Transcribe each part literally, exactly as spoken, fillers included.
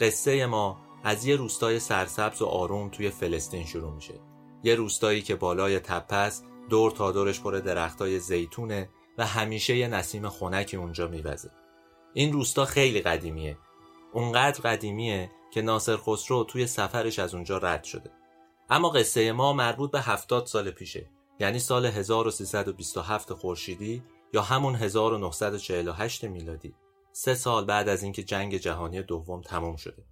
قصه ما از یه روستای سرسبز و آروم توی فلسطین شروع میشه. یه روستایی که بالای تپه است، دور تا دورش پر درختای زیتونه و همیشه یه نسیم خنکی اونجا میوزه. این روستا خیلی قدیمیه. اونقدر قدیمیه که ناصر خسرو توی سفرش از اونجا رد شده. اما قصه ما مربوط به هفتاد سال پیشه، یعنی سال هزار و سیصد و بیست و هفت خورشیدی یا همون هزار و نهصد و چهل و هشت میلادی، سه سال بعد از اینکه جنگ جهانی دوم تموم شده.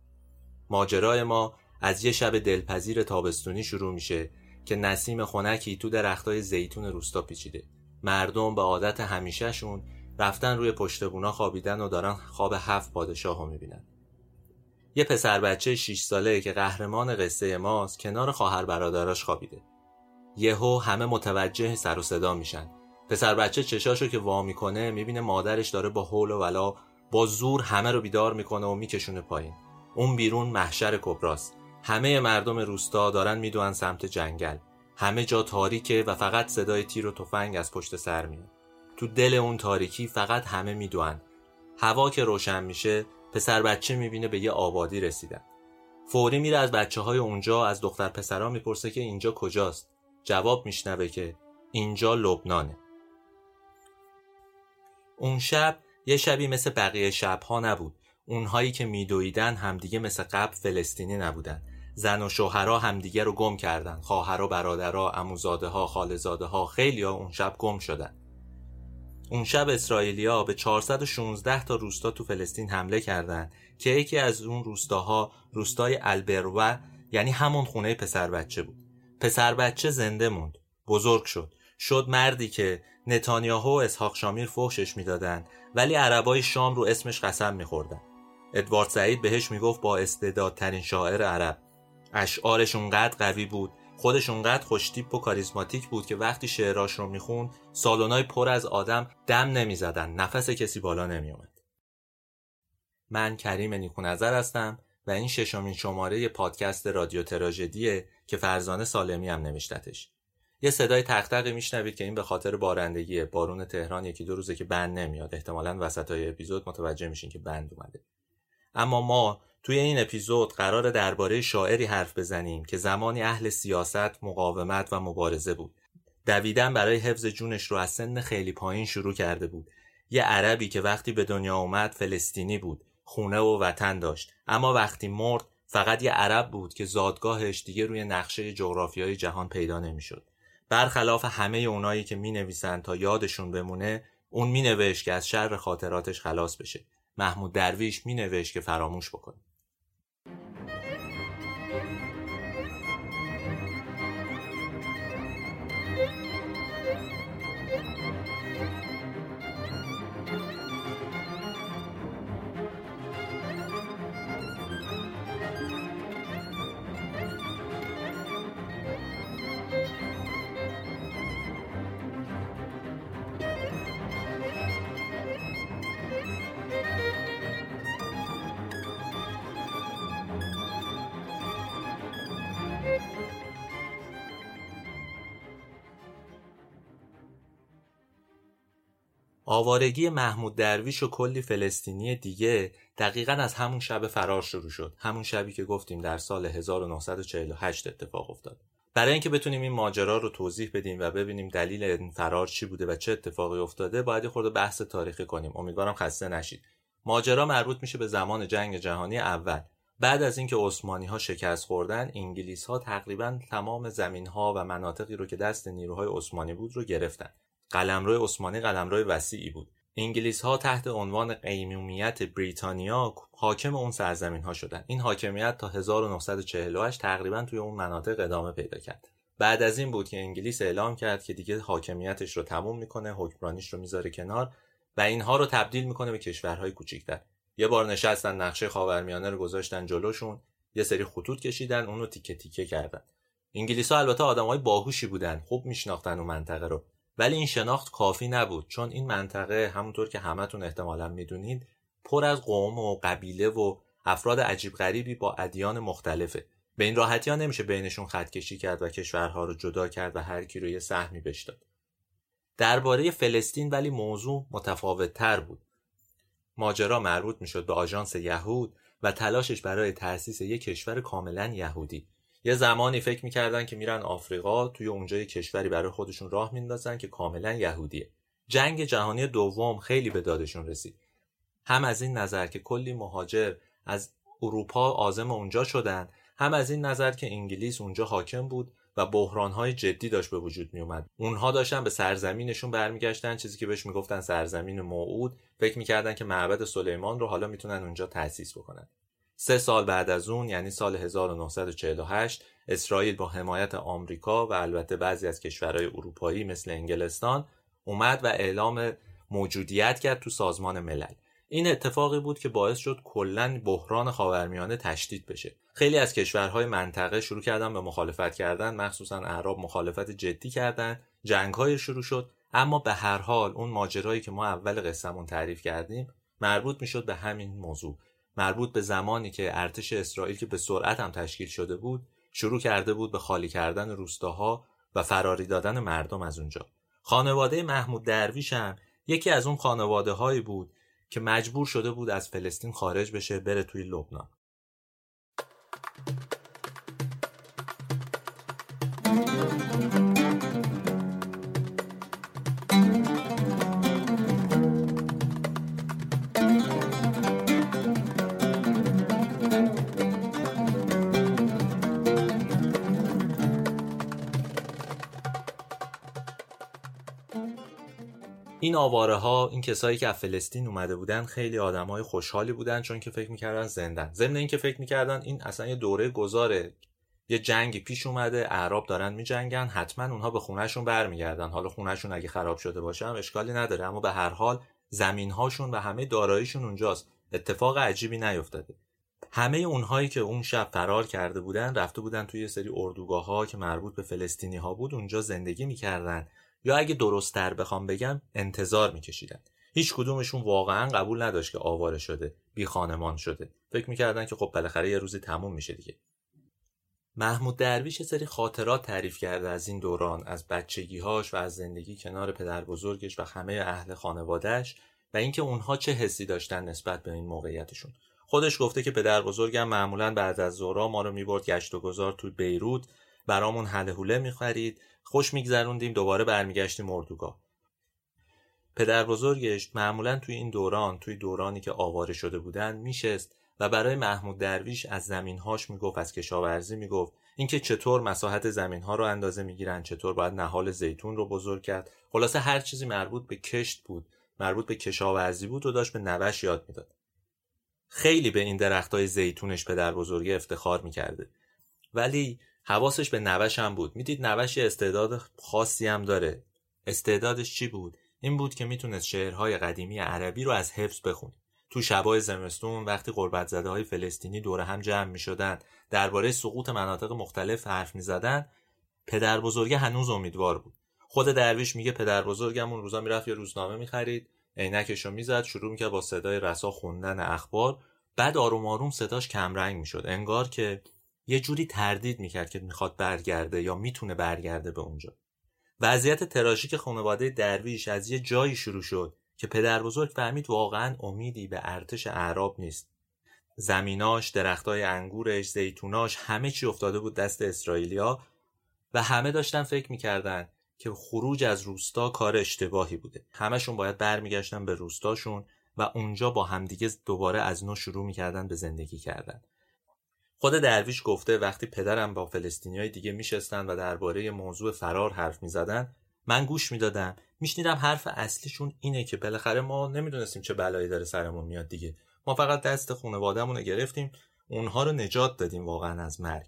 ماجرای ما از یه شب دلپذیر تابستونی شروع میشه که نسیم خنکی تو درختای زیتون روستا پیچیده. مردم به عادت همیشهشون رفتن روی پشتبونا خوابیدن و دارن خواب هفت پادشاهو میبینن. یه پسر بچه شش ساله که قهرمان قصه ماست کنار خواهر برادراش خوابیده. یهو همه متوجه سر و صدا میشن. پسر بچه چشاشو که وا میکنه میبینه مادرش داره با هول و ولا با زور همه رو بیدار میکنه و میکشونه پایین. اون بیرون محشر کبراست. همه مردم روستا دارن میدوئن سمت جنگل. همه جا تاریکه و فقط صدای تیر و تفنگ از پشت سر میاد. تو دل اون تاریکی فقط همه میدوئن. هوا که روشن میشه، پسر بچه میبینه به یه آبادی رسیدن. فوری میره از بچه‌های اونجا، از دختر پسرا میپرسه که اینجا کجاست. جواب میشنوه که اینجا لبنانه. اون شب یه شبی مثل بقیه شب‌ها نبود. اونهایی که میدویدن همدیگه مثل قبل فلسطینی نبودن. زن و شوهرها همدیگه رو گم کردن. خواهر و برادرها، عموزاده‌ها، خاله‌زاده‌ها، خیلی‌ها اون شب گم شدن. اون شب اسرائیلیا به چهارصد و شانزده تا روستا تو فلسطین حمله کردن که یکی از اون روستاها روستای البروه، یعنی همون خونه پسر بچه بود. پسر بچه زنده موند، بزرگ شد، شد مردی که نتانیاهو و اسحاق شامیر فحشش میدادن، ولی عربای شام رو اسمش قسم میخوردن. ادوارد سعید بهش میگفت با استعدادترین شاعر عرب. اشعارش اونقدر قوی بود، خودش اونقدر خوشتیپ و کاریزماتیک بود که وقتی شعراش رو میخوند سالن‌های پر از آدم دم نمیزدن، نفس کسی بالا نمیومد. من کریم نیکونظر هستم و این ششمین شماره پادکست رادیو تراژدیه که فرزانه سالمی هم نوشتتش. یه صدای تق تق میشنوید که این به خاطر بارندگیه. بارون تهران یکی دو روزه که بند نمیاد. احتمالاً وسطای اپیزود متوجه میشین که بند اومده. اما ما توی این اپیزود قراره درباره شاعری حرف بزنیم که زمانی اهل سیاست، مقاومت و مبارزه بود. دویدن برای حفظ جونش رو از سن خیلی پایین شروع کرده بود. یه عربی که وقتی به دنیا اومد فلسطینی بود، خونه و وطن داشت، اما وقتی مرد فقط یه عرب بود که زادگاهش دیگه روی نقشه جغرافیای جهان پیدا نمیشد. برخلاف همه اونایی که مینویسن تا یادشون بمونه، اون مینوشت که از شر خاطراتش خلاص بشه. محمود درویش مینوشت که فراموش بکنه. آوارگی محمود درویش و کلی فلسطینی دیگه دقیقاً از همون شب فرار شروع شد. همون شبی که گفتیم در سال هزار و نهصد و چهل و هشت اتفاق افتاد. برای اینکه بتونیم این ماجرا رو توضیح بدیم و ببینیم دلیل این فرار چی بوده و چه اتفاقی افتاده، باید خورده بحث تاریخی کنیم. امیدوارم خسته نشید. ماجرا مربوط میشه به زمان جنگ جهانی اول. بعد از اینکه عثمانی‌ها شکست خوردن، انگلیس‌ها تقریباً تمام زمین‌ها و مناطقی رو که دست نیروهای عثمانی بود رو گرفتن. قلمرو عثمانی قلمرو وسیعی بود. انگلیس‌ها تحت عنوان قیمومیت بریتانیا حاکم اون سرزمین‌ها شدند. این حاکمیت تا هزار و نهصد و چهل و هشت تقریباً توی اون مناطق ادامه پیدا کرد. بعد از این بود که انگلیس اعلام کرد که دیگه حاکمیتش رو تموم می‌کنه، حکمرانیش رو می‌ذاره کنار و اینها رو تبدیل می‌کنه به کشورهای کوچیک‌تر. یه بار نشستن نقشه خاورمیانه رو گذاشتن جلوشون، یه سری خطوط کشیدن، اون رو تیکه تیکه کردن. انگلیس‌ها البته آدم‌های باهوشی بودن، خوب می‌شناختن اون منطقه رو. ولی این شناخت کافی نبود، چون این منطقه همونطور که همتون احتمالاً میدونید پر از قوم و قبیله و افراد عجیب غریبی با ادیان مختلفه. به این راحتی ها نمیشه بینشون خط کشی کرد و کشورها رو جدا کرد و هر کی رو یه سهمی بهش داد. درباره فلسطین ولی موضوع متفاوت تر بود. ماجرا مربوط میشد به آژانس یهود و تلاشش برای تأسیس یک کشور کاملا یهودی. یه زمانی فکر می‌کردن که میرن آفریقا، توی اونجا یه کشوری برای خودشون راه میندازن که کاملا یهودیه. جنگ جهانی دوم خیلی به دادشون رسید. هم از این نظر که کلی مهاجر از اروپا عازم اونجا شدن، هم از این نظر که انگلیس اونجا حاکم بود و بحران‌های جدی داشت به وجود میومد. اونها داشتن به سرزمینشون برمیگشتن، چیزی که بهش میگفتن سرزمین موعود. فکر میکردن که معبد سلیمان رو حالا میتونن اونجا تأسیس بکنن. سه سال بعد از اون، یعنی سال هزار و نهصد و چهل و هشت، اسرائیل با حمایت آمریکا و البته بعضی از کشورهای اروپایی مثل انگلستان اومد و اعلام موجودیت کرد تو سازمان ملل. این اتفاقی بود که باعث شد کلاً بحران خاورمیانه تشدید بشه. خیلی از کشورهای منطقه شروع کردن به مخالفت کردن، مخصوصاً اعراب مخالفت جدی کردن، جنگ‌های شروع شد. اما به هر حال اون ماجرایی که ما اول قصه‌مون تعریف کردیم مربوط می‌شد به همین موضوع، مربوط به زمانی که ارتش اسرائیل که به سرعت هم تشکیل شده بود، شروع کرده بود به خالی کردن روستاها و فراری دادن مردم از اونجا. خانواده محمود درویش هم یکی از اون خانواده‌هایی بود که مجبور شده بود از فلسطین خارج بشه، بره توی لبنان. این آواره ها، این کسایی که از فلسطین اومده بودن، خیلی آدمای خوشحالی بودن، چون که فکر میکردن زندن. ضمن این که فکر میکردن این اصلا یه دوره گذاره، یه جنگی پیش اومده، اعراب دارن میجنگن، حتما اونها به خونهشون برمیگردن. حالا خونهشون اگه خراب شده باشه هم اشکالی نداره، اما به هر حال زمینهاشون و همه داراییشون اونجاست. اتفاق عجیبی نیفتاده. همه اونهایی که اون شب فرار کرده بودن رفته بودن توی یه سری اردوگاه‌ها که مربوط به فلسطینی ها بود، اونجا زندگی میکردن، یا اگه درست‌تر بخوام بگم انتظار می‌کشیدن. هیچ کدومشون واقعاً قبول نداشت که آواره شده، بی خانمان شده. فکر می‌کردن که خب بالاخره یه روزی تموم میشه دیگه. محمود درویش یه سری خاطرات تعریف کرده از این دوران، از بچگی‌هاش و از زندگی کنار پدربزرگش و همه اهل خانواده‌اش و اینکه اونها چه حسی داشتن نسبت به این موقعیتشون. خودش گفته که پدربزرگم معمولاً بعد از ظهرها ما رو می‌برد گشت و گذار تو بیروت، برامون هله هوله می‌خرید، خوش میگذروندیم، دوباره برمیگشتیم اردوگاه. پدر بزرگش معمولاً توی این دوران، توی دورانی که آواره شده بودن، میشست و برای محمود درویش از زمینهاش میگفت، از کشاورزی میگفت، اینکه چطور مساحت زمینها رو اندازه میگیرن، چطور باید نهال زیتون رو بزرگ کرد. خلاصه هر چیزی مربوط به کشت بود، مربوط به کشاورزی بود و داشت به نوش یاد میداد. خیلی به این درختای زیتونش پدر بزرگ افتخار میکرده، ولی حواسش به نوش هم بود. میدید نوش استعداد خاصی هم داره. استعدادش چی بود؟ این بود که میتونست شعرهای قدیمی عربی رو از حفظ بخونه. تو شبای زمستون وقتی غربت زده های فلسطینی دور هم جمع میشدن، درباره سقوط مناطق مختلف حرف میزدن، پدر بزرگ هنوز امیدوار بود. خود درویش میگه پدر بزرگم اون روزا میرفت یه روزنامه میخرید، عینکشو میزد، شروع میکرد با صدای رسا خوندن اخبار. بعد آروم آروم صداش کم رنگ میشد، انگار که یه جوری تردید میکرد که میخواد برگرده یا میتونه برگرده به اونجا. وضعیت تراژیک خانواده درویش از یه جایی شروع شد که پدر بزرگ فهمید واقعا امیدی به ارتش اعراب نیست. زمیناش، درختای انگورش، زیتوناش، همه چی افتاده بود دست اسرائیلیا و همه داشتن فکر میکردن که خروج از روستا کار اشتباهی بوده. همشون باید برمیگشتن به روستاشون و اونجا با همدیگه دوباره از نو شروع میکردن به زندگی کردن. خود درویش گفته وقتی پدرم با فلسطینیای دیگه میشستن و درباره موضوع فرار حرف میزدن، من گوش میدادم، میشنیدم حرف اصلیشون اینه که بالاخره ما نمیدونستیم چه بلایی داره سرمون میاد دیگه، ما فقط دست خانواده‌مون رو گرفتیم، اونها رو نجات دادیم واقعا از مرگ.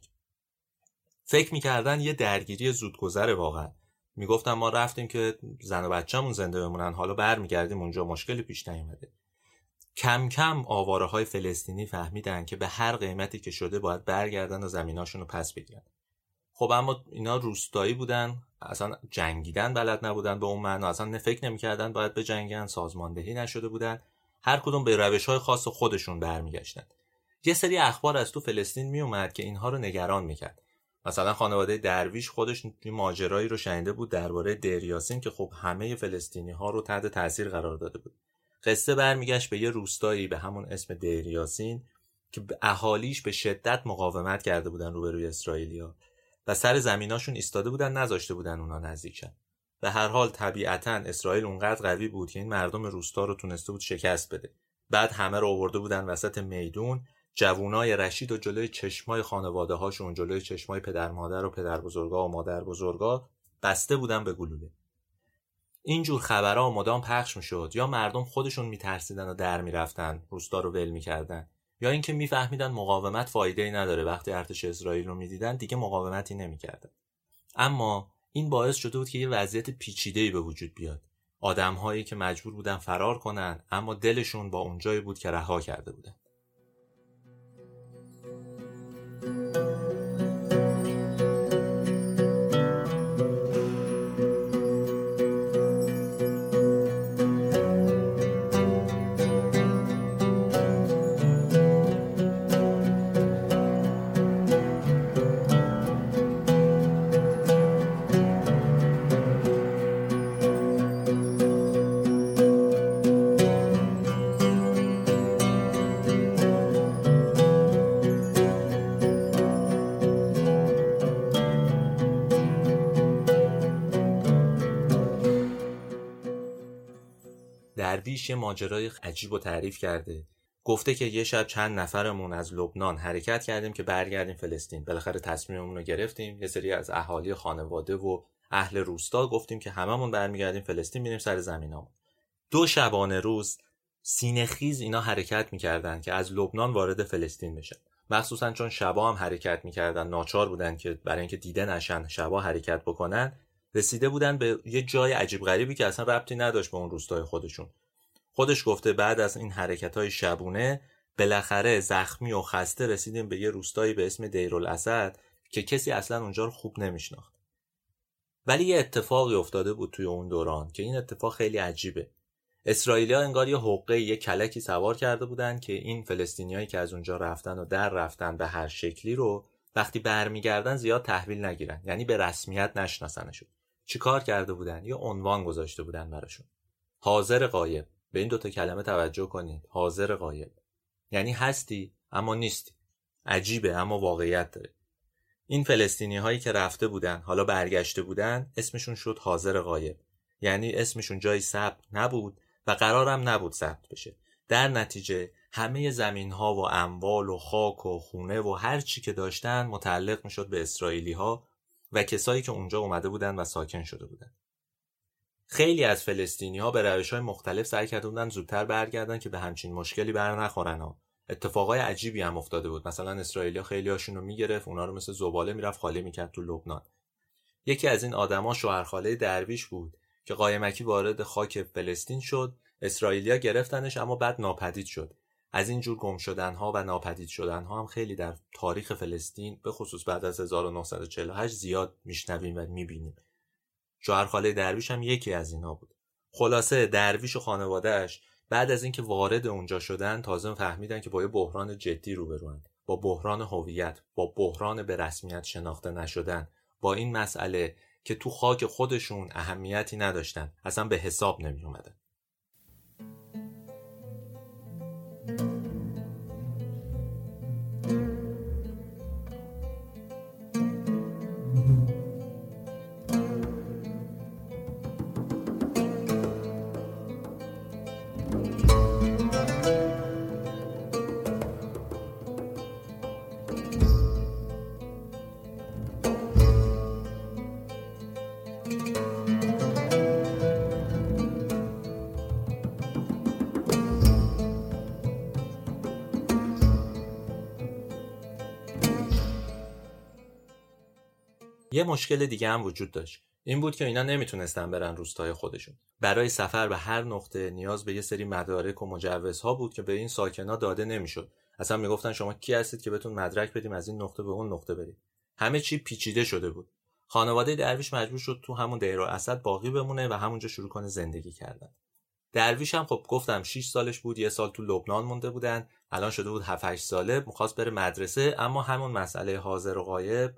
فکر میکردن یه درگیری زودگذره. واقعا میگفتن ما رفتیم که زن و بچه‌مون زنده بمونن، حالا برمیگردیم اونجا مشکلی پیش نیومده. کم کم آواره های فلسطینی فهمیدن که به هر قیمتی که شده باید برگردن و زمیناشون رو پس بگیرن. خب اما اینا روستایی بودن، اصلا جنگیدن بلد نبودن، به اون معنا اصلا فکر نمی‌کردن باید بجنگن، سازماندهی نشده بودن، هر کدوم به روش‌های خاص خودشون برمیگشتن. یه سری اخبار از تو فلسطین میومد که اینها رو نگران میکرد. مثلا خانواده درویش خودش ماجرایی رو شنیده بود درباره دیر یاسین که خب همه فلسطینی‌ها رو تحت تاثیر قرار داده بود. قصه برمیگشت به یه روستایی به همون اسم دیر یاسین که اهالیش به شدت مقاومت کرده بودن روبروی اسرائیلیا و سر زمیناشون ایستاده بودن، نذاشته بودن اونا نزدیک شن. به هر حال طبیعتاً اسرائیل اونقدر قوی بود که این مردم روستا رو تونسته بود شکست بده. بعد همه رو آورده بودن وسط میدون، جوونای رشید و جلوی چشمای خانواده هاشون، جلوی چشمای پدر مادر و پدر بزرگا و مادر بزرگا بسته بودن به گلوله. اینجور خبرها مدام پخش میشد، یا مردم خودشون میترسیدن و در میرفتن، روستا رو ول میکردن، یا اینکه میفهمیدن مقاومت فایده‌ای نداره، وقتی ارتش اسرائیل رو میدیدن دیگه مقاومتی نمیکردن. اما این باعث شده بود که یه وضعیت پیچیده‌ای به وجود بیاد. آدم‌هایی که مجبور بودن فرار کنن، اما دلشون با اونجایی بود که رها کرده بودن. درویش یه ماجرای عجیب و تعریف کرده، گفته که یه شب چند نفرمون از لبنان حرکت کردیم که برگردیم فلسطین. بالاخره تصمیممون رو گرفتیم، یه سری از اهالی خانواده و اهل روستا گفتیم که هممون برمیگردیم فلسطین، میریم سر زمینامون. دو شبانه روز سینه‌خیز اینا حرکت میکردن که از لبنان وارد فلسطین بشن، مخصوصا چون شبا هم حرکت میکردن، ناچار بودن که برای اینکه دیده نشن شبا حرکت بکنن. رسیده بودن به یه جای عجیب غریبی که اصلا ربطی نداشت به اون روستای خودشون. خودش گفته بعد از این حرکت‌های شبونه بالاخره زخمی و خسته رسیدیم به یه روستایی به اسم دیرالاسد که کسی اصلا اونجا رو خوب نمیشناخت. ولی یه اتفاقی افتاده بود توی اون دوران که این اتفاق خیلی عجیبه. اسرائیلی‌ها انگار یه حقه، یه کلکی سوار کرده بودن که این فلسطینیایی که از اونجا رفتن و در رفتن به هر شکلی رو وقتی برمیگردن زیاد تحویل نگیرن، یعنی به رسمیت نشناسنشون. چیکار کرده بودن؟ یه عنوان گذاشته بودن براشون. حاضر غایب. به این دوتا کلمه توجه کنید، حاضر غایب، یعنی هستی اما نیستی. عجیبه اما واقعیت داره. این فلسطینی هایی که رفته بودن حالا برگشته بودن، اسمشون شد حاضر غایب، یعنی اسمشون جای ثبت نبود و قرارم نبود ثبت بشه. در نتیجه همه زمین ها و اموال و خاک و خونه و هر چی که داشتن متعلق میشد به اسرائیلی ها و کسایی که اونجا اومده بودن و ساکن شده بودن. خیلی از فلسطینی‌ها به روش‌های مختلف سعی کردن زودتر برگردن که به همچین مشکلی برنخورن ها. اتفاقای عجیبی هم افتاده بود. مثلا اسرائیلیا خیلی‌هاشون رو می‌گرفت، اونا رو مثل زباله میرفت خالی می‌کرد تو لبنان. یکی از این آدما شوهرخاله درویش بود که قایمکی وارد خاک فلسطین شد، اسرائیلیا گرفتنش اما بعد ناپدید شد. از این جور گم شدن‌ها و ناپدید شدن‌ها هم خیلی در تاریخ فلسطین به خصوص بعد از هزار و نهصد و چهل و هشت زیاد می‌شنویم و می‌بینیم. شوهرخاله درویش هم یکی از اینا بود. خلاصه درویش و خانواده‌اش بعد از اینکه وارد اونجا شدن تازه فهمیدن که با یه بحران جدی روبروئند، با بحران هویت، با بحران به رسمیت شناخته نشدن، با این مسئله که تو خاک خودشون اهمیتی نداشتن، اصلا به حساب نمی اومدن. یه مشکل دیگه هم وجود داشت. این بود که اینا نمیتونستن برن روستای خودشون. برای سفر به هر نقطه نیاز به یه سری مدارک و مجوزها بود که به این ساکن‌ها داده نمیشد. اصلا میگفتن شما کی هستید که بهتون مدرک بدیم از این نقطه به اون نقطه برید. همه چی پیچیده شده بود. خانواده درویش مجبور شد تو همون دیرالاسد باقی بمونه و همونجا شروع کنه زندگی کردن. درویش هم خب گفتم شش سالش بود، یه سال تو لبنان مونده بودن، الان شده بود هفت هشت ساله، می‌خواست بره مدرسه، اما همون مسئله حاضر و غایب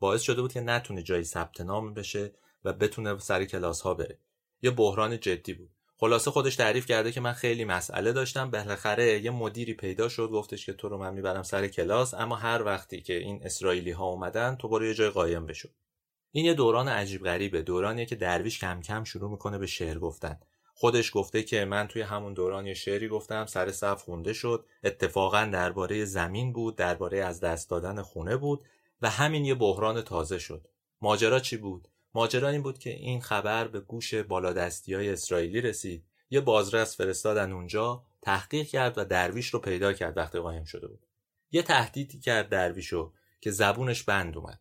باعث شده بود که نتونه جایی ثبت نام بشه و بتونه سر کلاس ها بره. یه بحران جدی بود. خلاصه خودش تعریف کرده که من خیلی مسئله داشتم، بالاخره یه مدیری پیدا شد گفتش که تو رو من میبرم سر کلاس، اما هر وقتی که این اسرائیلی ها اومدن تو برو یه جای قایم بشو. این یه دوران عجیب غریبه، دورانیه که درویش کم کم شروع میکنه به شعر گفتن. خودش گفته که من توی همون دوران یه شعری گفتم، سر صف خونده شد، اتفاقا درباره زمین بود، درباره از دست دادن خونه بود و همین یه بحران تازه شد. ماجرا چی بود؟ ماجرا این بود که این خبر به گوش بالادستی‌های اسرائیلی رسید، یه بازرس فرستادن اونجا، تحقیق کرد و درویش رو پیدا کرد وقتی قایم شده بود. یه تهدیدی کرد درویشو که زبونش بند اومد.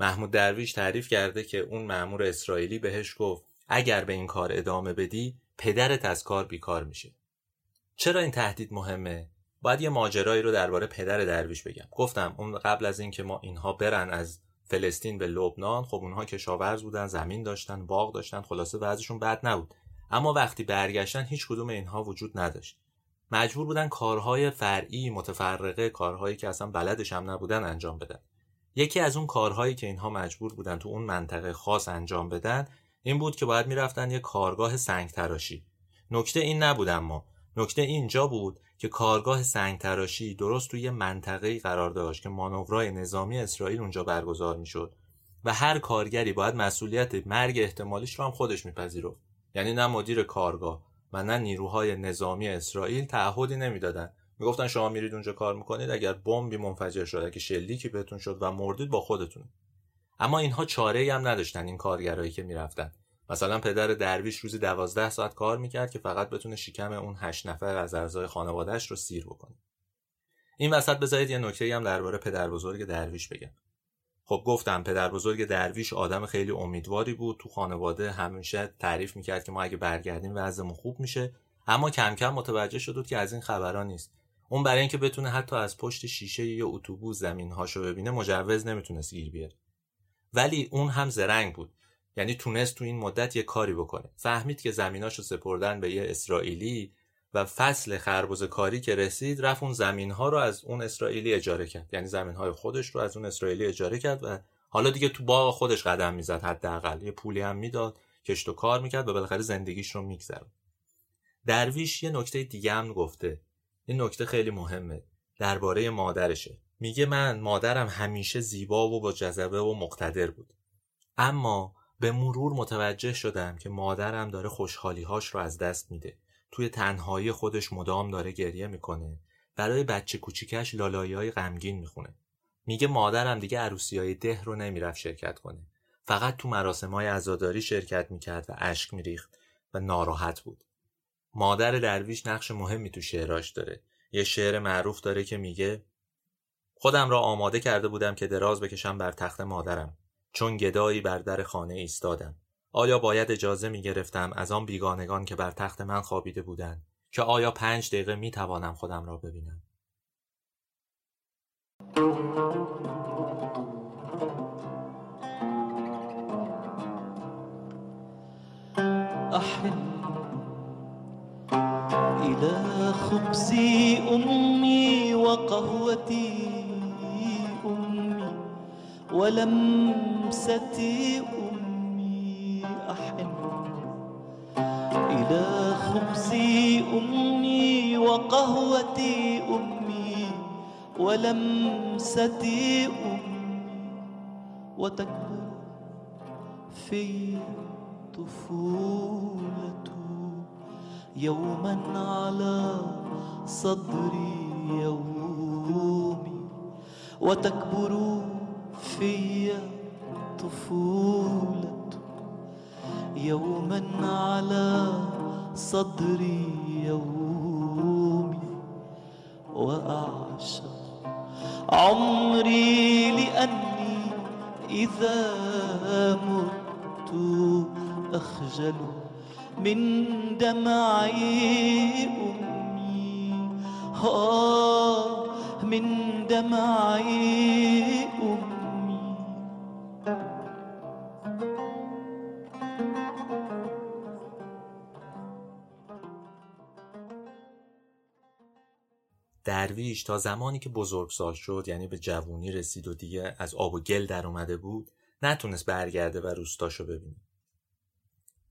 محمود درویش تعریف کرده که اون مأمور اسرائیلی بهش گفت اگر به این کار ادامه بدی پدرت از کار بیکار میشه. چرا این تهدید مهمه؟ باید یه ماجرایی رو درباره پدر درویش بگم. گفتم اون قبل از اینکه ما اینها برن از فلسطین به لبنان، خب اونها کشاورز بودن، زمین داشتن، باغ داشتن، خلاصه وضعشون بد نبود، اما وقتی برگشتن هیچ کدوم اینها وجود نداشت. مجبور بودن کارهای فرعی متفرقه، کارهایی که اصلا بلدش هم نبودن انجام بدن. یکی از اون کارهایی که اینها مجبور بودن تو اون منطقه خاص انجام بدن این بود که باید میرفتن یه کارگاه سنگ تراشی. نکته این نبود، اما نکته اینجا بود که کارگاه سنگ تراشی درست توی منطقه‌ای قرار داشت که مانورهای نظامی اسرائیل اونجا برگزار میشد و هر کارگری باید مسئولیت مرگ احتمالیش رو هم خودش میپذیرفت. یعنی نه مدیر کارگاه و نه نیروهای نظامی اسرائیل تعهدی نمیدادن، میگفتن شما میرید اونجا کار میکنید، اگر بمبی منفجر شد، اگه شلیکی بهتون شد و مردید با خودتون. اما اینها چاره‌ای هم نداشتن، این کارگرایی که میرفتن. مثلا پدر درویش روزی دوازده ساعت کار میکرد که فقط بتونه شکم اون هشت نفر از اعضای خانواده‌اش رو سیر بکنه. این وسط بذارید یه نکته‌ای هم درباره پدر بزرگ درویش بگم. خب گفتم پدر بزرگ درویش آدم خیلی امیدواری بود، تو خانواده همیشه تعریف میکرد که ما اگه برگردیم وضعمون خوب میشه، اما کم کم متوجه شد که از این خبرا نیست. اون برای اینکه بتونه حتی از پشت شیشه یه اتوبوس زمین‌هاشو ببینه مجوز نمیتونست گیر بیاره. ولی اون هم زرنگ بود، یعنی تونست تو این مدت یه کاری بکنه. فهمید که زمیناشو سپردن به یه اسرائیلی و فصل خربزه کاری که رسید رفت اون زمینها رو از اون اسرائیلی اجاره کرد، یعنی زمینهای خودش رو از اون اسرائیلی اجاره کرد و حالا دیگه تو باغ خودش قدم میزد، حداقل یه پولی هم میداد، کشت و کار میکرد و بالاخره زندگیش رو میگذرون. درویش یه نکته دیگه هم گفته، این نکته خیلی مهمه، درباره مادرشه. میگه من مادرم همیشه زیبا و با جذبه و مقتدر بود، اما به مرور متوجه شدم که مادرم داره خوشحالیهاش رو از دست میده، توی تنهایی خودش مدام داره گریه میکنه، برای بچه کوچیکش لالایی‌های غمگین میخونه. میگه مادرم دیگه عروسیای ده رو نمیرفت شرکت کنه، فقط تو مراسم‌های عزاداری شرکت میکرد و اشک میریخت و ناراحت بود. مادر درویش نقش مهمی تو شعراش داره. یه شعر معروف داره که میگه خودم را آماده کرده بودم که دراز بکشم بر تخت مادرم، چون گدایی بر در خانه ایستادم. آیا باید اجازه می گرفتم از آن بیگانگان که بر تخت من خوابیده بودند که آیا پنج دقیقه می توانم خودم را ببینم؟ احمل إلى خبزي أمي وقهوتي ولمستي أمي، أحن إلى خبزي أمي وقهوتي أمي ولمستي أمي وتكبر في طفولة يوما على صدري يومي وتكبر في طفولة يوما على صدري يومي وأعشق عمري لأني إذا مت أخجل من دمعي أمي آه من دمعي أمي. درویش تا زمانی که بزرگسال شد، یعنی به جوانی رسید و دیگه از آب و گل در اومده بود، نتونست برگرده و روستاشو ببینه.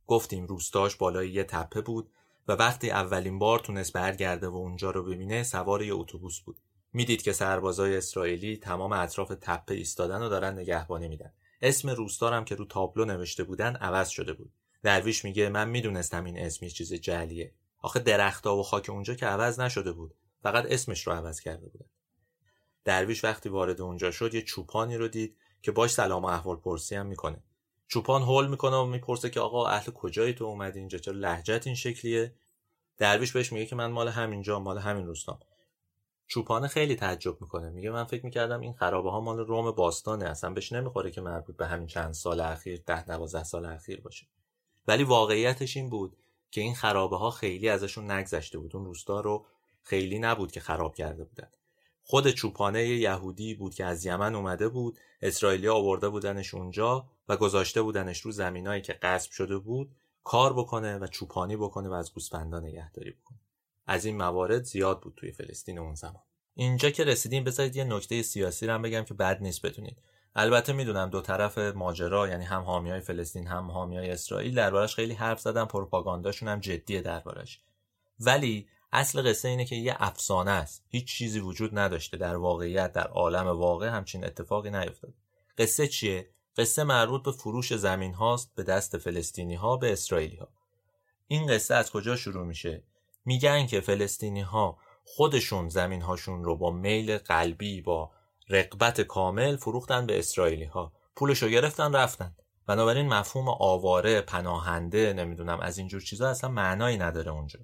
گفتیم روستاش بالای یه تپه بود و وقتی اولین بار تونست برگرده و اونجا رو ببینه سوار یه اتوبوس بود. میدید که سربازای اسرائیلی تمام اطراف تپه ایستادن و دارن نگهبانی میدن. اسم روستا هم که رو تابلو نوشته بودن عوض شده بود. درویش میگه من میدونستم این اسم یه چیز جعلیه. آخه درخت‌ها و خاک اونجا که عوض نشده بود، فقط اسمش رو عوض کرده بودن. درویش وقتی وارد اونجا شد یه چوپانی رو دید که باش سلام و احوالپرسی هم میکنه. چوپان هول میکنه و میپرسه که آقا اهل کجایی تو اومدی اینجا، چرا لهجت این شکلیه؟ درویش بهش میگه که من مال همینجا، مال همین روستام. چوپان خیلی تعجب میکنه، میگه من فکر میکردم این خرابه ها مال روم باستانه، اصلا بهش نمیخوره که مربوط به همین چند سال اخیر، ده دوازده سال اخیر باشه. ولی واقعیتش این بود که این خرابه ها خیلی ازشون نگذشته بود، اون روستا رو خیلی نبود که خراب کرده بودن. خود چوپانه یهودی بود که از یمن اومده بود، اسرائیلیا آورده بودنش اونجا و گذاشته بودنش رو زمینایی که غصب شده بود کار بکنه و چوپانی بکنه و از گوسفندا نگهداری بکنه. از این موارد زیاد بود توی فلسطین اون زمان. اینجا که رسیدیم بذارید یه نکته سیاسی رو هم بگم که بد نیست بدونید. البته میدونم دو طرف ماجرا، یعنی هم حامیای فلسطین هم حامیای اسرائیل، دربارش خیلی حرف زدن، پروپاگانداشون هم جدیه دربارش. ولی اصل قصه اینه که یه افسانه است. هیچ چیزی وجود نداشته. در واقعیت، در عالم واقع همچین اتفاقی نیفتاد. قصه چیه؟ قصه مربوط به فروش زمین هاست به دست فلسطینی ها به اسرائیلی ها. این قصه از کجا شروع میشه؟ میگن که فلسطینی ها خودشون زمین هاشون رو با میل قلبی، با رغبت کامل فروختن به اسرائیلی ها. پولشو گرفتن رفتن. بنابراین مفهوم آواره، پناهنده، نمیدونم از اینجور چیزا اصلا معنایی نداره اونجا.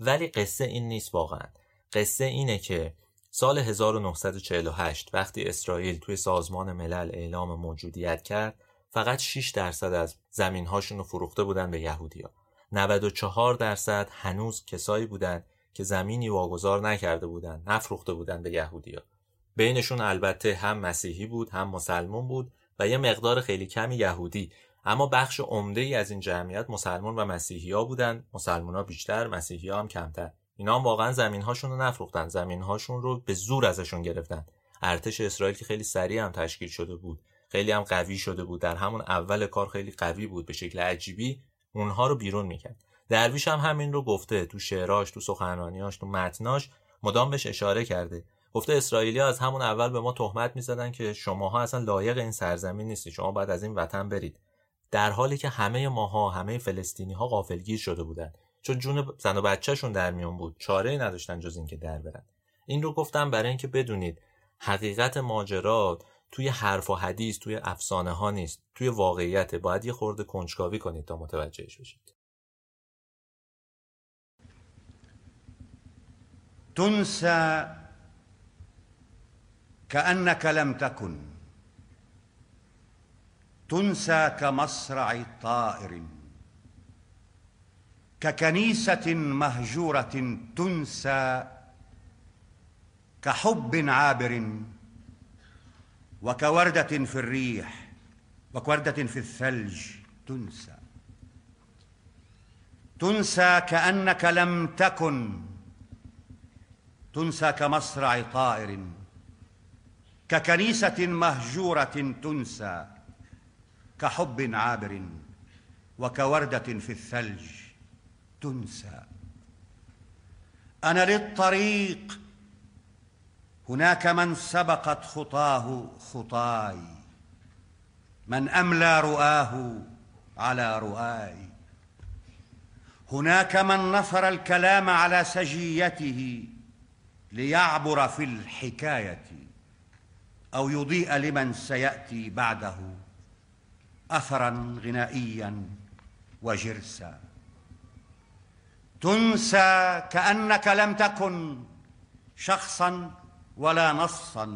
ولی قصه این نیست واقعا. قصه اینه که سال هزار و نهصد و چهل و هشت وقتی اسرائیل توی سازمان ملل اعلام موجودیت کرد، فقط شش درصد از زمین‌هاشون رو فروخته بودن به یهودی‌ها. نود و چهار درصد هنوز کسایی بودن که زمینی واگذار نکرده بودن، نفروخته بودن به یهودی‌ها. بینشون البته هم مسیحی بود، هم مسلمان بود و یه مقدار خیلی کمی یهودی. اما بخش عمده‌ای از این جمعیت مسلمان و مسیحی‌ها بودن، مسلمان‌ها بیشتر، مسیحی‌ها هم کمتر. اینا هم واقعا زمین‌هاشون رو نفروختن، زمین‌هاشون رو به زور ازشون گرفتن. ارتش اسرائیل که خیلی سریع هم تشکیل شده بود، خیلی هم قوی شده بود، در همون اول کار خیلی قوی بود به شکل عجیبی، اونها رو بیرون میکرد. درویش هم همین رو گفته تو شعراش، تو سخنرانیاش، تو متناش مدام بهش اشاره کرده. گفته اسرائیلی‌ها از همون اول به ما تهمت می‌زدن که شماها اصلا لایق این سرزمین نیستید، شما باید از این وطن برید. در حالی که همه ماها، همه فلسطینی‌ها غافلگیر شده بودن، چون جون زن و بچه‌شون در میون بود، چاره‌ای نداشتن جز اینکه در برن. این رو گفتم برای اینکه بدونید حقیقت ماجرا توی حرف و حدیث، توی افسانه ها نیست، توی واقعیت. باید یه خورده کنجکاوی کنید تا متوجهش بشید. تنسى كأنك لم تكن تنسى كمصرع طائر ككنيسة مهجورة تنسى كحب عابر وكوردة في الريح وكوردة في الثلج تنسى تنسى كأنك لم تكن تنسى كمصرع طائر ككنيسة مهجورة تنسى كحب عابر وكوردة في الثلج تنسى أنا للطريق هناك من سبقت خطاه خطاي من أملى رؤاه على رؤاي هناك من نثر الكلام على سجيته ليعبر في الحكاية أو يضيء لمن سيأتي بعده أثراً غنائياً وجرساً تنسى كأنك لم تكن شخصاً ولا نصاً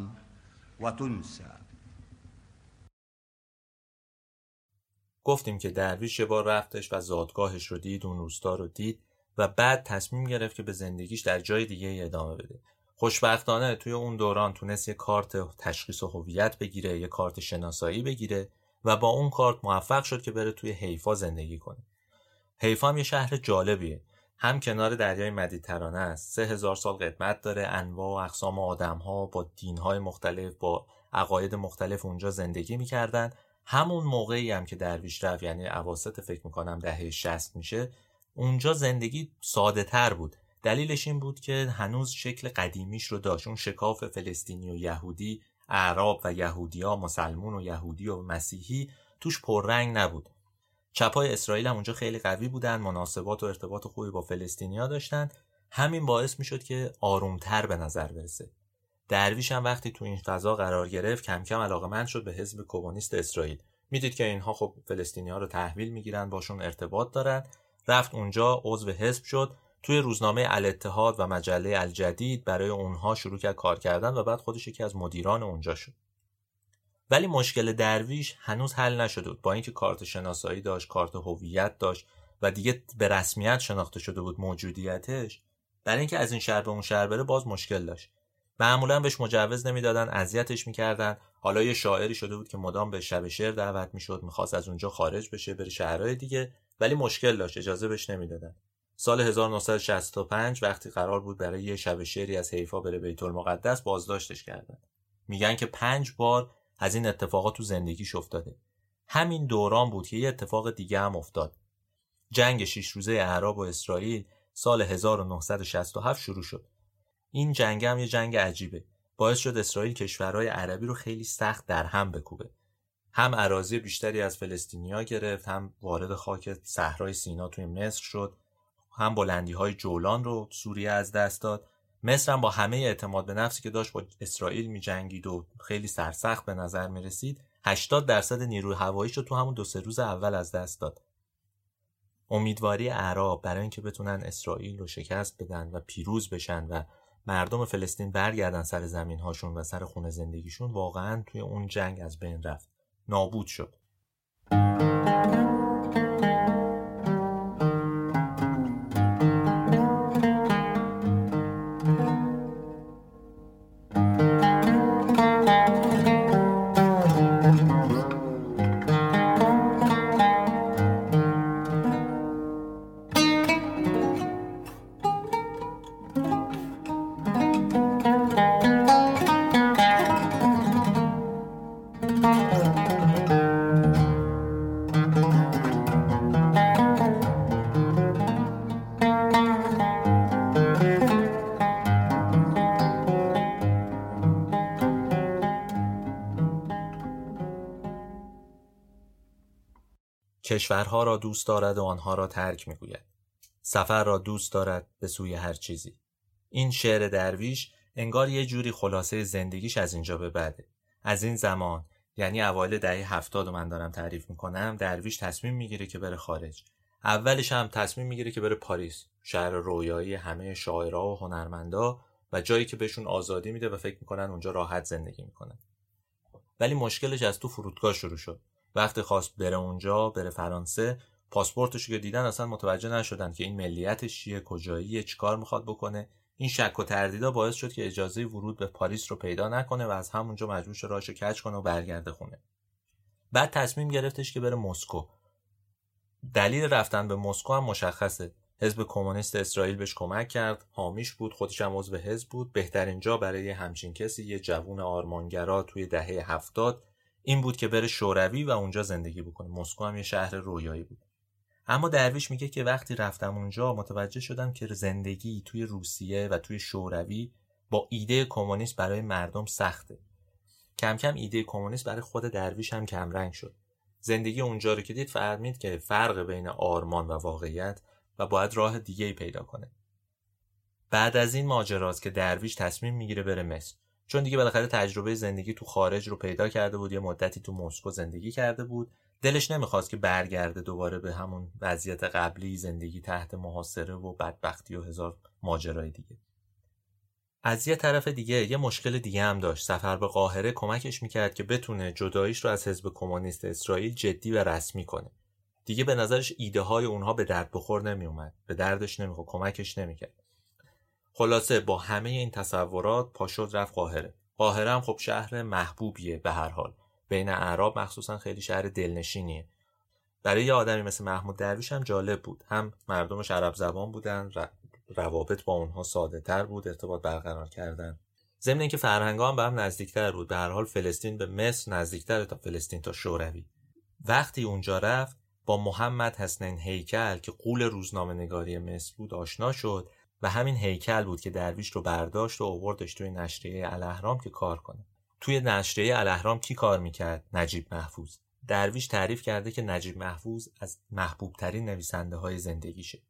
وتنسى. گفتیم که درویش یه بار رفتش و زادگاهش رو دید، اون روستا رو دید و بعد تصمیم گرفت که به زندگیش در جای دیگه ادامه بده. خوشبختانه توی اون دوران تونست یه کارت تشخیص هویت بگیره، یه کارت شناسایی بگیره و با اون کارت موفق شد که بره توی حیفا زندگی کنه. حیفا هم یه شهر جالبیه. هم کنار دریای مدیترانه است، سه هزار سال قدمت داره، انواع و اقسام آدم‌ها با دین‌های مختلف، با عقاید مختلف اونجا زندگی می‌کردن. همون موقعی هم که درویش رفت، یعنی اواسط فکر میکنم دهه شصت میشه، اونجا زندگی ساده تر بود. دلیلش این بود که هنوز شکل قدیمیش رو داشت، اون شکاف فلسطینی و یهودی، اعراب و یهودیا، مسلمون و یهودی و مسیحی توش پررنگ نبود. چپای اسرائیل هم اونجا خیلی قوی بودن، مناسبات و ارتباط خوبی با فلسطینیا داشتن. همین باعث میشد که آرومتر به نظر برسه. درویش هم وقتی تو این فضا قرار گرفت، کم کم علاقه‌مند شد به حزب کمونیست اسرائیل. میدید که اینها خب فلسطینیا رو تحویل میگیرن، باشون ارتباط دارن. رفت اونجا عضو حزب شد، توی روزنامه الاتحاد و مجله الجدید برای اونها شروع کرد کار کردن و بعد خودش یکی از مدیران اونجا شد. ولی مشکل درویش هنوز حل نشده بود. با اینکه کارت شناسایی داشت، کارت هویت داشت و دیگه به رسمیت شناخته شده بود موجودیتش، برای اینکه از این شهر به اون شهر بره باز مشکل داشت. معمولا بهش مجوز نمیدادن، اذیتش میکردن. حالا یه شاعری شده بود که مدام به شب شعر دعوت میشد، میخواست از اونجا خارج بشه بره شهرهای دیگه، ولی مشکل داشت، اجازه بهش نمیدادن. سال هزار و نهصد و شصت و پنج وقتی قرار بود برای یه شب شعری از حیفا بره بیت المقدس، بازداشتش کردن. میگن که پنج بار از این اتفاقات تو زندگیش افتاده. همین دوران بود که یه اتفاق دیگه هم افتاد. جنگ شش روزه اعراب و اسرائیل سال هزار و نهصد و شصت و هفت شروع شد. این جنگ هم یه جنگ عجیبه. باعث شد اسرائیل کشورهای عربی رو خیلی سخت در هم بکوبه. هم اراضی بیشتری از فلسطینیا گرفت، هم وارد خاک صحرای سینا توی مصر شد، هم بلندی‌های جولان رو سوریه از دست داد. مصر هم با همه اعتماد به نفسی که داشت با اسرائیل می‌جنگید و خیلی سرسخت به نظر می‌رسید، هشتاد درصد نیروی هواییش رو تو همون دو سه روز اول از دست داد. امیدواری اعراب برای اینکه بتونن اسرائیل رو شکست بدن و پیروز بشن و مردم فلسطین برگردن سر زمین‌هاشون و سر خونه زندگیشون، واقعاً توی اون جنگ از بین رفت، نابود شد. کشورها را دوست دارد و آنها را ترک می‌گوید. سفر را دوست دارد به سوی هر چیزی. این شعر درویش انگار یه جوری خلاصه زندگیش از اینجا به بعده. از این زمان، یعنی اوایل دهه هفتاد من دارم تعریف می‌کنم، درویش تصمیم می‌گیره که بره خارج. اولش هم تصمیم می‌گیره که بره پاریس، شهر رویایی همه شاعرها و هنرمندا و جایی که بهشون آزادی میده و فکر می‌کنن اونجا راحت زندگی می‌کنن. ولی مشکلش از تو فرودگاه شروع شد. وقتی خواست بره اونجا، بره فرانسه، پاسپورتشو که دیدن اصلا متوجه نشدن که این ملیتش چیه، کجاییه، چیکار میخواد بکنه. این شک و تردیدا باعث شد که اجازه ورود به پاریس رو پیدا نکنه و از همونجا مجبور شه راهشو کج کنه و برگرده خونه. بعد تصمیم گرفتش که بره مسکو. دلیل رفتن به مسکو هم مشخصه. حزب کمونیست اسرائیل بهش کمک کرد، حامیش بود، خودش هم عضو حزب بود. بهترین جا برای همچین کسی، یه جوون آرمانگرا توی دهه هفتاد، این بود که بره شوروی و اونجا زندگی بکنه. مسکو هم یه شهر رویایی بود. اما درویش میگه که وقتی رفتم اونجا متوجه شدم که زندگی توی روسیه و توی شوروی با ایده کمونیست برای مردم سخته. کم کم ایده کمونیست برای خود درویش هم کم رنگ شد. زندگی اونجا رو که دید، فهمید که فرق بین آرمان و واقعیت و باید راه دیگه‌ای پیدا کنه. بعد از این ماجراست که درویش تصمیم میگیره بره مصر. چون دیگه بالاخره تجربه زندگی تو خارج رو پیدا کرده بود، یه مدتی تو مسکو زندگی کرده بود، دلش نمیخواست که برگرده دوباره به همون وضعیت قبلی، زندگی تحت محاصره و بدبختی و هزار ماجرای دیگه. از یه طرف دیگه یه مشکل دیگه هم داشت. سفر به قاهره کمکش میکرد که بتونه جداییش رو از حزب کمونیست اسرائیل جدی و رسمی کنه. دیگه به نظرش ایده های اونها به درد بخور نمیومد، به دردش نمیخورد، کمکش نمیکرد. خلاصه با همه این تصورات پاشد رفت قاهره. قاهره هم خب شهر محبوبیه به هر حال. بین اعراب مخصوصا خیلی شهر دلنشینیه. برای یه آدمی مثل محمود درویش هم جالب بود. هم مردمش عرب زبان بودن، روابط با اونها ساده تر بود، ارتباط برقرار کردن. ضمن اینکه فرهنگ‌ها هم به هم نزدیکتر بود. به هر حال فلسطین به مصر نزدیکتره تا فلسطین تا شوروی. وقتی اونجا رفت با محمد حسن هیکل که غول روزنامه‌نگاری مصر بود آشنا شد و همین هیکل بود که درویش رو برداشت و آوردش توی نشریه الاهرام که کار کنه. توی نشریه الاهرام کی کار میکرد؟ نجیب محفوظ. درویش تعریف کرده که نجیب محفوظ از محبوبترین نویسنده های زندگیشه.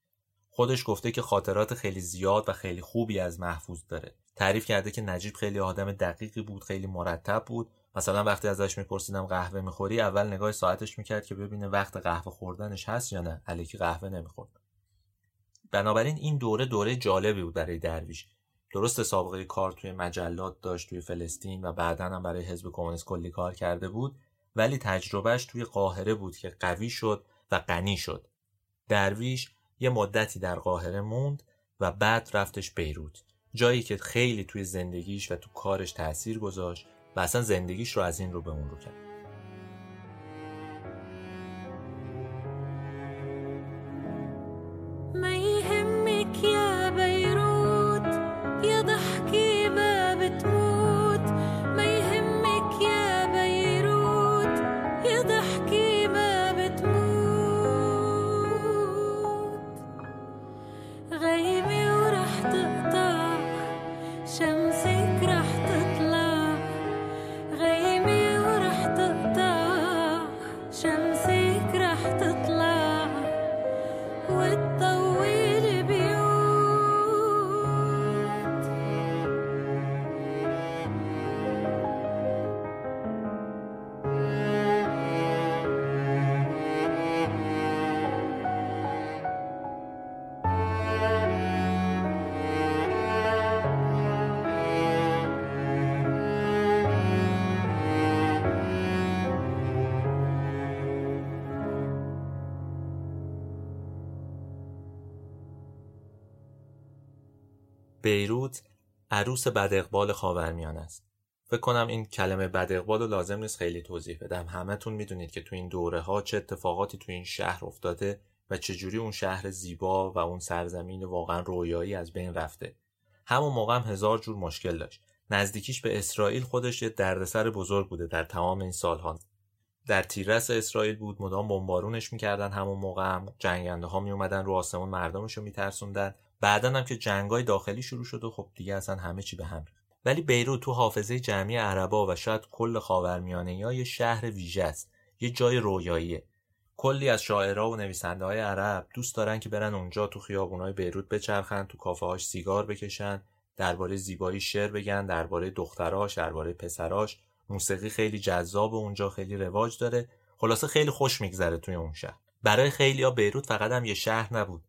خودش گفته که خاطرات خیلی زیاد و خیلی خوبی از محفوظ داره. تعریف کرده که نجیب خیلی آدم دقیقی بود، خیلی مرتب بود. مثلا وقتی ازش میپرسیدم قهوه میخوری، اول نگاه ساعتش میکرد که ببینه وقت قهوه خوردنش هست یا نه، الکی قهوه نمیخورد. بنابراین این دوره دوره جالبی بود برای درویش. درست سابقه کار توی مجلات داشت توی فلسطین و بعداً هم برای حزب کمونیست کلی کار کرده بود، ولی تجربهش توی قاهره بود که قوی شد و غنی شد. درویش یه مدتی در قاهره موند و بعد رفتش بیروت، جایی که خیلی توی زندگیش و تو کارش تأثیر گذاشت و اصلا زندگیش رو از این رو به اون رو کرد. بیروت عروس بد اقبال خاورمیانه است. فکر کنم این کلمه بد اقبال رو لازم نیست خیلی توضیح بدم. همه‌تون میدونید که تو این دوره‌ها چه اتفاقاتی تو این شهر افتاده و چجوری اون شهر زیبا و اون سرزمین واقعا رویایی از بین رفته. همون موقع هم هزار جور مشکل داشت. نزدیکیش به اسرائیل خودش یه دردسر بزرگ بوده در تمام این سال‌ها. در تیرس اسرائیل بود، مدام بمبارونش می‌کردن. همون موقع هم جنگنده‌ها میومدن رو آسمون مردمش رو می‌ترسوندن. بعدن هم که جنگای داخلی شروع شد و خب دیگه اصلا همه چی به هم ریخت. ولی بیروت تو حافظه جمعی عربا و شاید کل خاورمیانه‌ای یه شهر ویژه است، یه جای رویاییه. کلی از شاعرها و نویسنده‌های عرب دوست دارن که برن اونجا تو خیابونای بیروت بچرخن، تو کافه‌هاش سیگار بکشن، درباره زیبایی شعر بگن، درباره دختراش، درباره پسراش. موسیقی خیلی جذاب اونجا، خیلی رواج داره. خلاصه خیلی خوش می‌گذره توی اون شهر. برای خیلی‌ها بیروت فقط هم یه شهر نبود،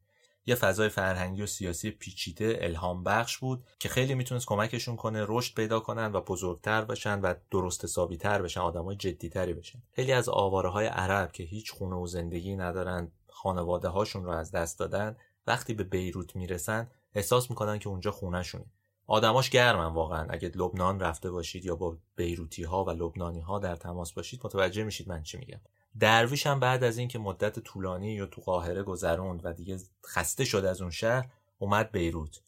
یه فضای فرهنگی و سیاسی پیچیده، الهام بخش بود که خیلی میتونست کمکشون کنه رشد پیدا کنن و بزرگتر بشن و درست حسابی‌تر بشن، آدمای جدی‌تری بشن. خیلی از آواره‌های عرب که هیچ خونه و زندگی ندارن، خانواده‌هاشون رو از دست دادن، وقتی به بیروت میرسن احساس میکنن که اونجا خونه‌شونه. آدماش گرمن واقعا. اگه لبنان رفته باشید یا با بیروتی‌ها و لبنانی‌ها در تماس باشید متوجه میشید من چی میگم. درویش هم بعد از اینکه مدت طولانی یا تو قاهره گذروند و دیگه خسته شد از اون شهر، اومد بیروت.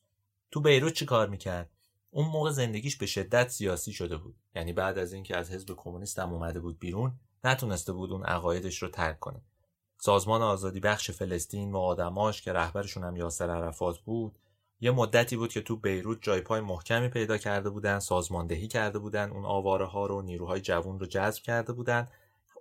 تو بیروت چی کار میکرد؟ اون موقع زندگیش به شدت سیاسی شده بود. یعنی بعد از اینکه از حزب کمونیست هم اومده بود بیرون، نتونسته بود اون عقایدش رو ترک کنه. سازمان آزادی بخش فلسطین و آدماش که رهبرشون هم یاسر عرفات بود، یه مدتی بود که تو بیروت جای پای محکمی پیدا کرده بودن، سازماندهی کرده بودن، اون آواره‌ها رو، نیروهای جوان رو جذب کرده بودن.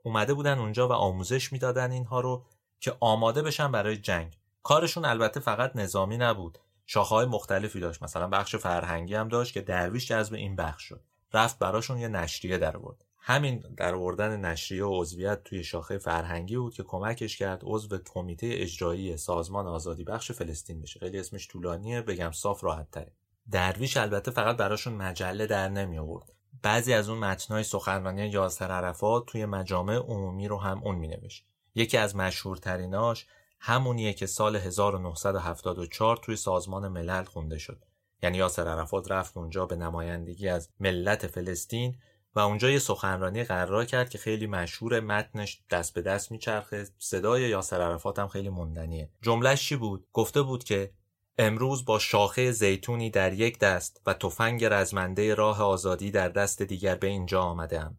اومده بودن اونجا و آموزش میدادن اینها رو که آماده بشن برای جنگ. کارشون البته فقط نظامی نبود، شاخه‌های مختلفی داشت. مثلا بخش فرهنگی هم داشت که درویش جذب این بخش شد، رفت براشون یه نشریه در آورد. همین در آوردن نشریه و عضویت توی شاخه فرهنگی بود که کمکش کرد عضو کمیته اجرایی سازمان آزادی بخش فلسطین بشه. خیلی اسمش طولانیه، بگم صاف راحت‌تره. درویش البته فقط براشون مجله در نمی آورد، بعضی از اون متنای سخنرانی یاسر عرفات توی مجامع عمومی رو هم اون مینوشت. یکی از مشهورتریناش همونیه که سال هزار و نهصد و هفتاد و چهار توی سازمان ملل خونده شد. یعنی یاسر عرفات رفت اونجا به نمایندگی از ملت فلسطین و اونجا یه سخنرانی قرار کرد که خیلی مشهور، متنش دست به دست میچرخه، صدای یاسر عرفات هم خیلی موندنیه. جمله‌اش چی بود؟ گفته بود که امروز با شاخه زیتونی در یک دست و تفنگ رزمنده راه آزادی در دست دیگر به اینجا آمدم.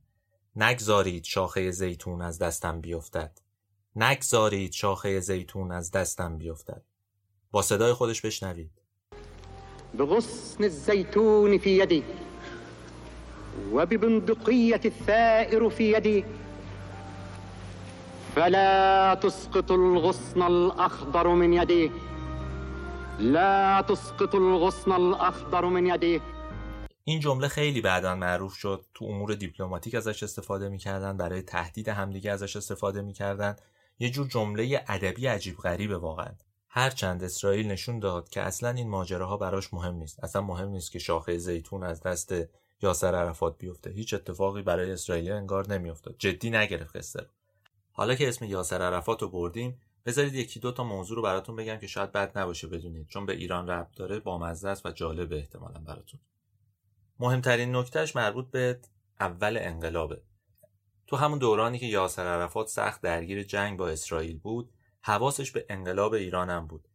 نگذارید شاخه زیتون از دستم بیفتد. نگذارید شاخه زیتون از دستم بیفتد. با صدای خودش بشنوید. بغصن زیتون فی یدی و ببندقیت الثائر فی یدی فلا تسقط الغصن الاخضر من یدی لا تسقط الغصن الاخضر من یدی. این جمله خیلی بعداً معروف شد. تو امور دیپلماتیک ازش استفاده می‌کردن، برای تهدید همدیگه ازش استفاده می‌کردن. یه جور جمله ادبی عجیب غریبه واقعاً. هرچند اسرائیل نشون داد که اصلاً این ماجراها براش مهم نیست. اصلاً مهم نیست که شاخه زیتون از دست یاسر عرفات بیفته. هیچ اتفاقی برای اسرائیل انگار نمی‌افتاد. جدی نگرفت قصه. حالا که اسم یاسر عرفات رو بردیم، بذارید یکی دو تا موضوع رو براتون بگم که شاید بد نباشه بدونید، چون به ایران ربط داره، بامزه است و جالبه احتمالاً براتون. مهمترین نکتهش مربوط به اول انقلابه. تو همون دورانی که یاسر عرفات سخت درگیر جنگ با اسرائیل بود، حواسش به انقلاب ایران هم بود.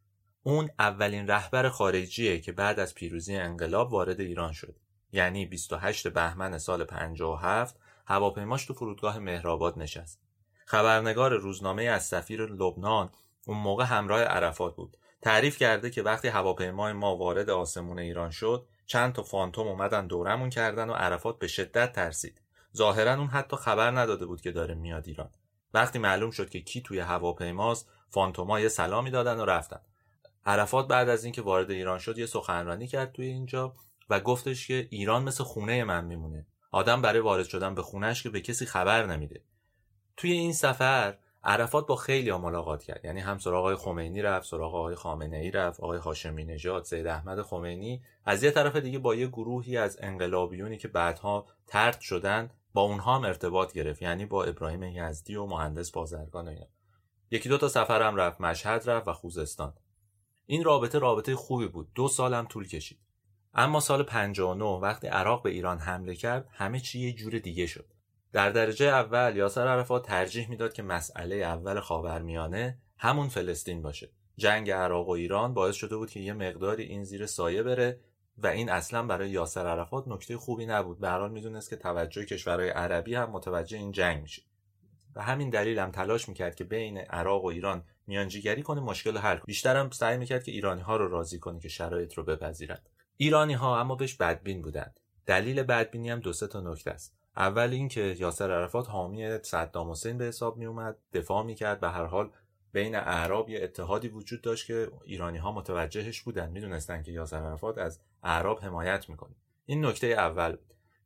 اون اولین رهبر خارجیه که بعد از پیروزی انقلاب وارد ایران شد. یعنی بیست و هشتم بهمن سال پنجاه و هفت هواپیماش تو فرودگاه مهرآباد نشست. خبرنگار روزنامه از سفیر لبنان اون موقع همراه عرفات بود. تعریف کرده که وقتی هواپیمای ما وارد آسمون ایران شد، چند تا فانتوم اومدن دورمون کردن و عرفات به شدت ترسید. ظاهرا اون حتی خبر نداده بود که داره میاد ایران. وقتی معلوم شد که کی توی هواپیماست، فانتوما یه سلامی دادن و رفتن. عرفات بعد از اینکه وارد ایران شد یه سخنرانی کرد توی اینجا و گفتش که ایران مثل خونه من میمونه. آدم برای وارد شدن به خونه‌اش که به کسی خبر نمیده. توی این سفر عرفات با خیلی‌ها ملاقات کرد. یعنی هم سراغ آقای خمینی رفت، سراغ آقای خامنه‌ای رفت، آقای هاشمی نژاد، سید احمد خمینی. از یه طرف دیگه با یه گروهی از انقلابیونی که بعدها طرد شدن، با اونها هم ارتباط گرفت. یعنی با ابراهیم یزدی و مهندس بازرگان و اینا. یکی دو تا سفر هم رفت، مشهد رفت و خوزستان. این رابطه رابطه خوبی بود. دو سال هم طول کشید. اما سال پنجاه و نه وقتی عراق به ایران حمله کرد، همه چی یه جور دیگه شد. در درجه اول یاسر عرفات ترجیح میداد که مسئله اول خاورمیانه همون فلسطین باشه. جنگ عراق و ایران باعث شده بود که یه مقداری این زیر سایه بره و این اصلا برای یاسر عرفات نکته خوبی نبود. به هر حال میدونست که توجه کشورهای عربی هم متوجه این جنگ میشه و همین دلیل هم تلاش میکرد که بین عراق و ایران میانجیگری کنه، مشکل حل کنه. بیشتر هم سعی میکرد که ایرانی ها رو راضی کنه که شرایط رو بپذیرند. ایرانی ها اما بهش بدبین بودند. دلیل بدبینی هم دو سه تا نکته است. اول این که یاسر عرفات حامی صدام حسین به حساب می اومد، دفاع می کرد. به هر حال بین اعراب یه اتحادی وجود داشت که ایرانی ها متوجهش بودن، می دونستن که یاسر عرفات از اعراب حمایت می کنه. این نکته اول.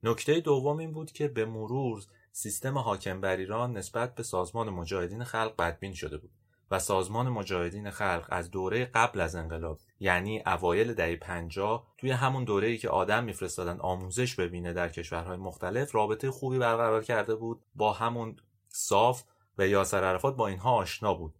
نکته دوم این بود که به مرور سیستم حاکم بر ایران نسبت به سازمان مجاهدین خلق بدبین شده بود و سازمان مجاهدین خلق از دوره قبل از انقلاب، یعنی اوایل دهه پنجاه، توی همون دوره‌ای که آدم میفرستادن آموزش ببینه در کشورهای مختلف، رابطه خوبی برقرار کرده بود با همون صاف و یاسر عرفات با اینها آشنا بود.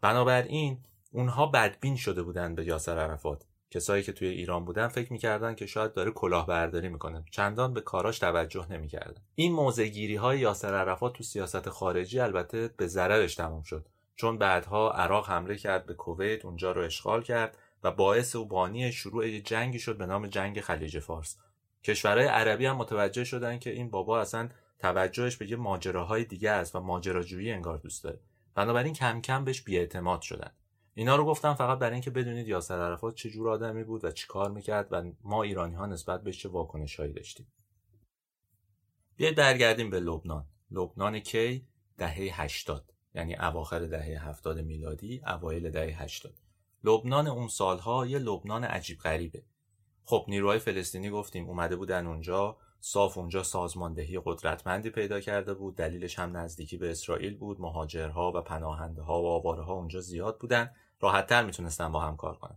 بنابراین اونها بدبین شده بودن به یاسر عرفات. کسایی که توی ایران بودن فکر می‌کردن که شاید داره کلاهبرداری می‌کنه، چندان به کاراش توجه نمی‌کردن. این موضع‌گیری‌های یاسر عرفات تو سیاست خارجی البته به ضررش تمام شد، چون بعدها عراق حمله کرد به کویت، اونجا رو اشغال کرد و باعث و بانی شروع جنگی شد به نام جنگ خلیج فارس. کشورهای عربی هم متوجه شدن که این بابا اصلا توجهش به یه ماجراهای دیگه است و ماجراجویی انگار دوست داره. بنابراین کم کم بهش بی‌اعتماد شدن. اینا رو گفتم فقط برای اینکه بدونید یاسر عرفات چه جور آدمی بود و چیکار میکرد و ما ایرانی‌ها نسبت بهش چه واکنشایی داشتیم. بیاید برگردیم به لبنان. لبنان کی؟ دهه هشتاد. یعنی اواخر دهه هفتاد میلادی، اوایل دهه هشتاد. لبنان اون سالها یه لبنان عجیب غریبه. خب نیروهای فلسطینی گفتیم اومده بودن اونجا، صاف اونجا سازماندهی قدرتمندی پیدا کرده بود. دلیلش هم نزدیکی به اسرائیل بود. مهاجرها و پناهنده‌ها و آوارها اونجا زیاد بودن، راحت‌تر میتونستن با هم کار کنن.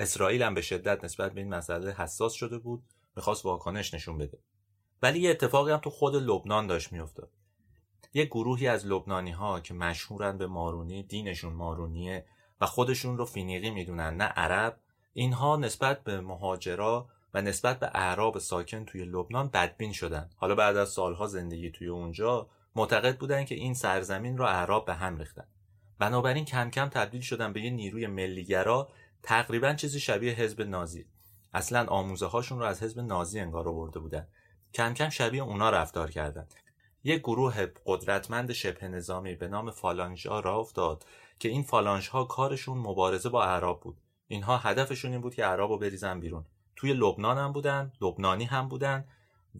اسرائیل هم به شدت نسبت به این مسئله حساس شده بود، می‌خواست واکنش نشون بده. ولی یه اتفاقی هم تو خود لبنان داشت می‌افتاد. یه گروهی از لبنانی‌ها که مشهورن به مارونی، دینشون مارونیه و خودشون رو فینیقی میدونن، نه عرب، اینها نسبت به مهاجرا و نسبت به اعراب ساکن توی لبنان بدبین شدن. حالا بعد از سالها زندگی توی اونجا معتقد بودن که این سرزمین رو اعراب به هم ریختن. بنابراین کم کم تبدیل شدن به یه نیروی ملیگرا، تقریبا چیزی شبیه حزب نازی. اصلا آموزه‌هاشون رو از حزب نازی انگار آورده بودن. کم کم شبیه اونا رفتار کردن. یک گروه قدرتمند شبه نظامی به نام فالانژها راه افتاد که این فالانژها کارشون مبارزه با اعراب بود. اینها هدفشون این بود که اعرابو بریزن بیرون. توی لبنان هم بودن، لبنانی هم بودن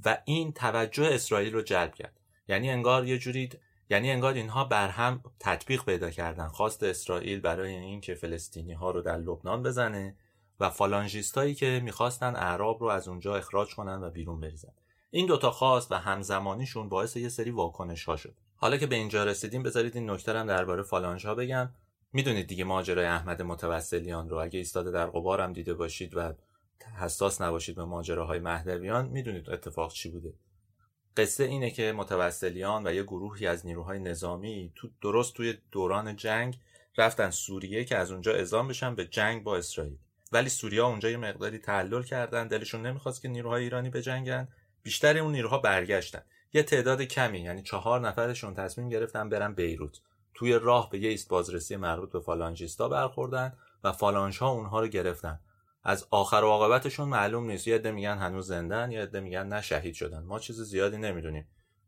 و این توجه اسرائیل رو جلب کرد. یعنی انگار یه جوری یعنی انگار اینها بر هم تطبیق پیدا کردن. خواست اسرائیل برای این که فلسطینی‌ها رو در لبنان بزنه و فالانژیستایی که می‌خواستن اعراب رو از اونجا اخراج کنن و بیرون بریزن. این دوتا خواست و همزمانیشون باعث یه سری واکنش‌ها شد. حالا که به اینجا رسیدیم بذارید این نکته هم درباره فالانژها بگم. میدونید دیگه ماجرای احمد متوسلیان رو، اگه ایستاده در غبار هم دیده باشید و حساس نباشید به ماجراهای مهدویان، میدونید اتفاق چی بوده. قصه اینه که متوسلیان و یه گروهی از نیروهای نظامی تو درست توی دوران جنگ رفتن سوریه که از اونجا اعزام بشن به جنگ با اسرائیل. ولی سوریه اونجا یه مقداری تعلل کردن، دلشون نمیخواست که نیروهای ایرانی بجنگن. بیشتر اون نیروها برگشتن. یه تعداد کمی، یعنی چهار نفرشون تصمیم گرفتن برن بیروت. توی راه به یه ایست بازرسی مربوط به فالانژیستا برخوردن و فالانژها اونها رو گرفتن. از آخر و عاقبتشون معلوم نیست، یه عده میگن هنوز زنده‌ن، یه عده میگن نه شهید شدن. ما چیز زیادی نمیدونیم.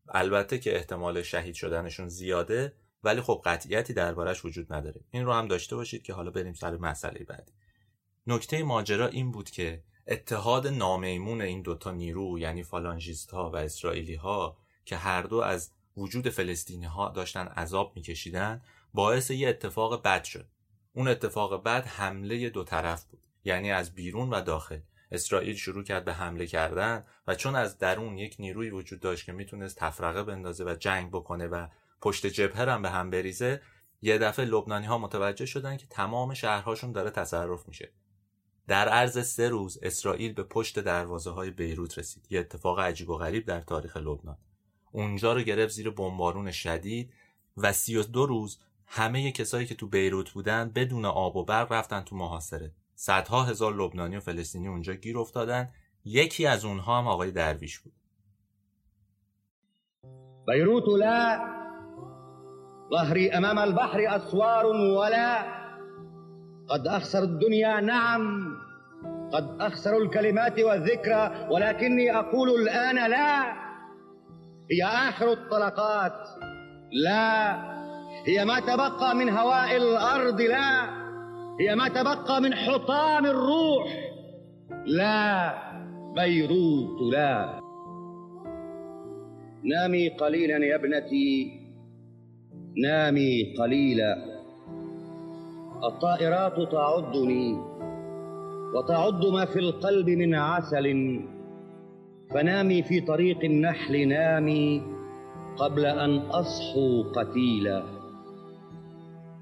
البته که احتمال شهید شدنشون زیاده، ولی خب قطعیتی دربارش وجود نداره. این رو هم داشته باشید که حالا بریم سر مسئله بعدی. نکته ماجرا این بود که اتحاد نامیمون این دوتا نیرو، یعنی فالانژیست‌ها و اسرائیلی‌ها که هر دو از وجود فلسطینی‌ها داشتن عذاب می‌کشیدن، باعث یه اتفاق بد شد. اون اتفاق بد حمله دو طرف بود. یعنی از بیرون و داخل. اسرائیل شروع کرد به حمله کردن و چون از درون یک نیروی وجود داشت که میتونست تفرقه بندازه و جنگ بکنه و پشت جبهه هم به هم بریزه، یه دفعه لبنانی‌ها متوجه شدن که تمام شهرهاشون داره تصرف میشه. در عرض سه روز اسرائیل به پشت دروازه‌های بیروت رسید. یه اتفاق عجیب و غریب در تاریخ لبنان. اونجا رو گرفت زیر بمبارون شدید و سی و دو روز همه کسایی که تو بیروت بودن بدون آب و برق رفتن تو محاصره. صدها هزار لبنانی و فلسطینی اونجا گیر افتادن. یکی از اونها هم آقای درویش بود. بیروت لا ظهری امام البحر اسوار ولا قد اخسر الدنيا نعم قد اخسر الكلمات والذكر ولكني اقول الان لا هي آخر الطلقات لا هي ما تبقى من هواء الأرض لا هي ما تبقى من حطام الروح لا بيروت لا نامي قليلا يا ابنتي نامي قليلا الطائرات تعضني وتعض ما في القلب من عسل فنامي في طريق النحل نامي قبل أن أصحو قتيلا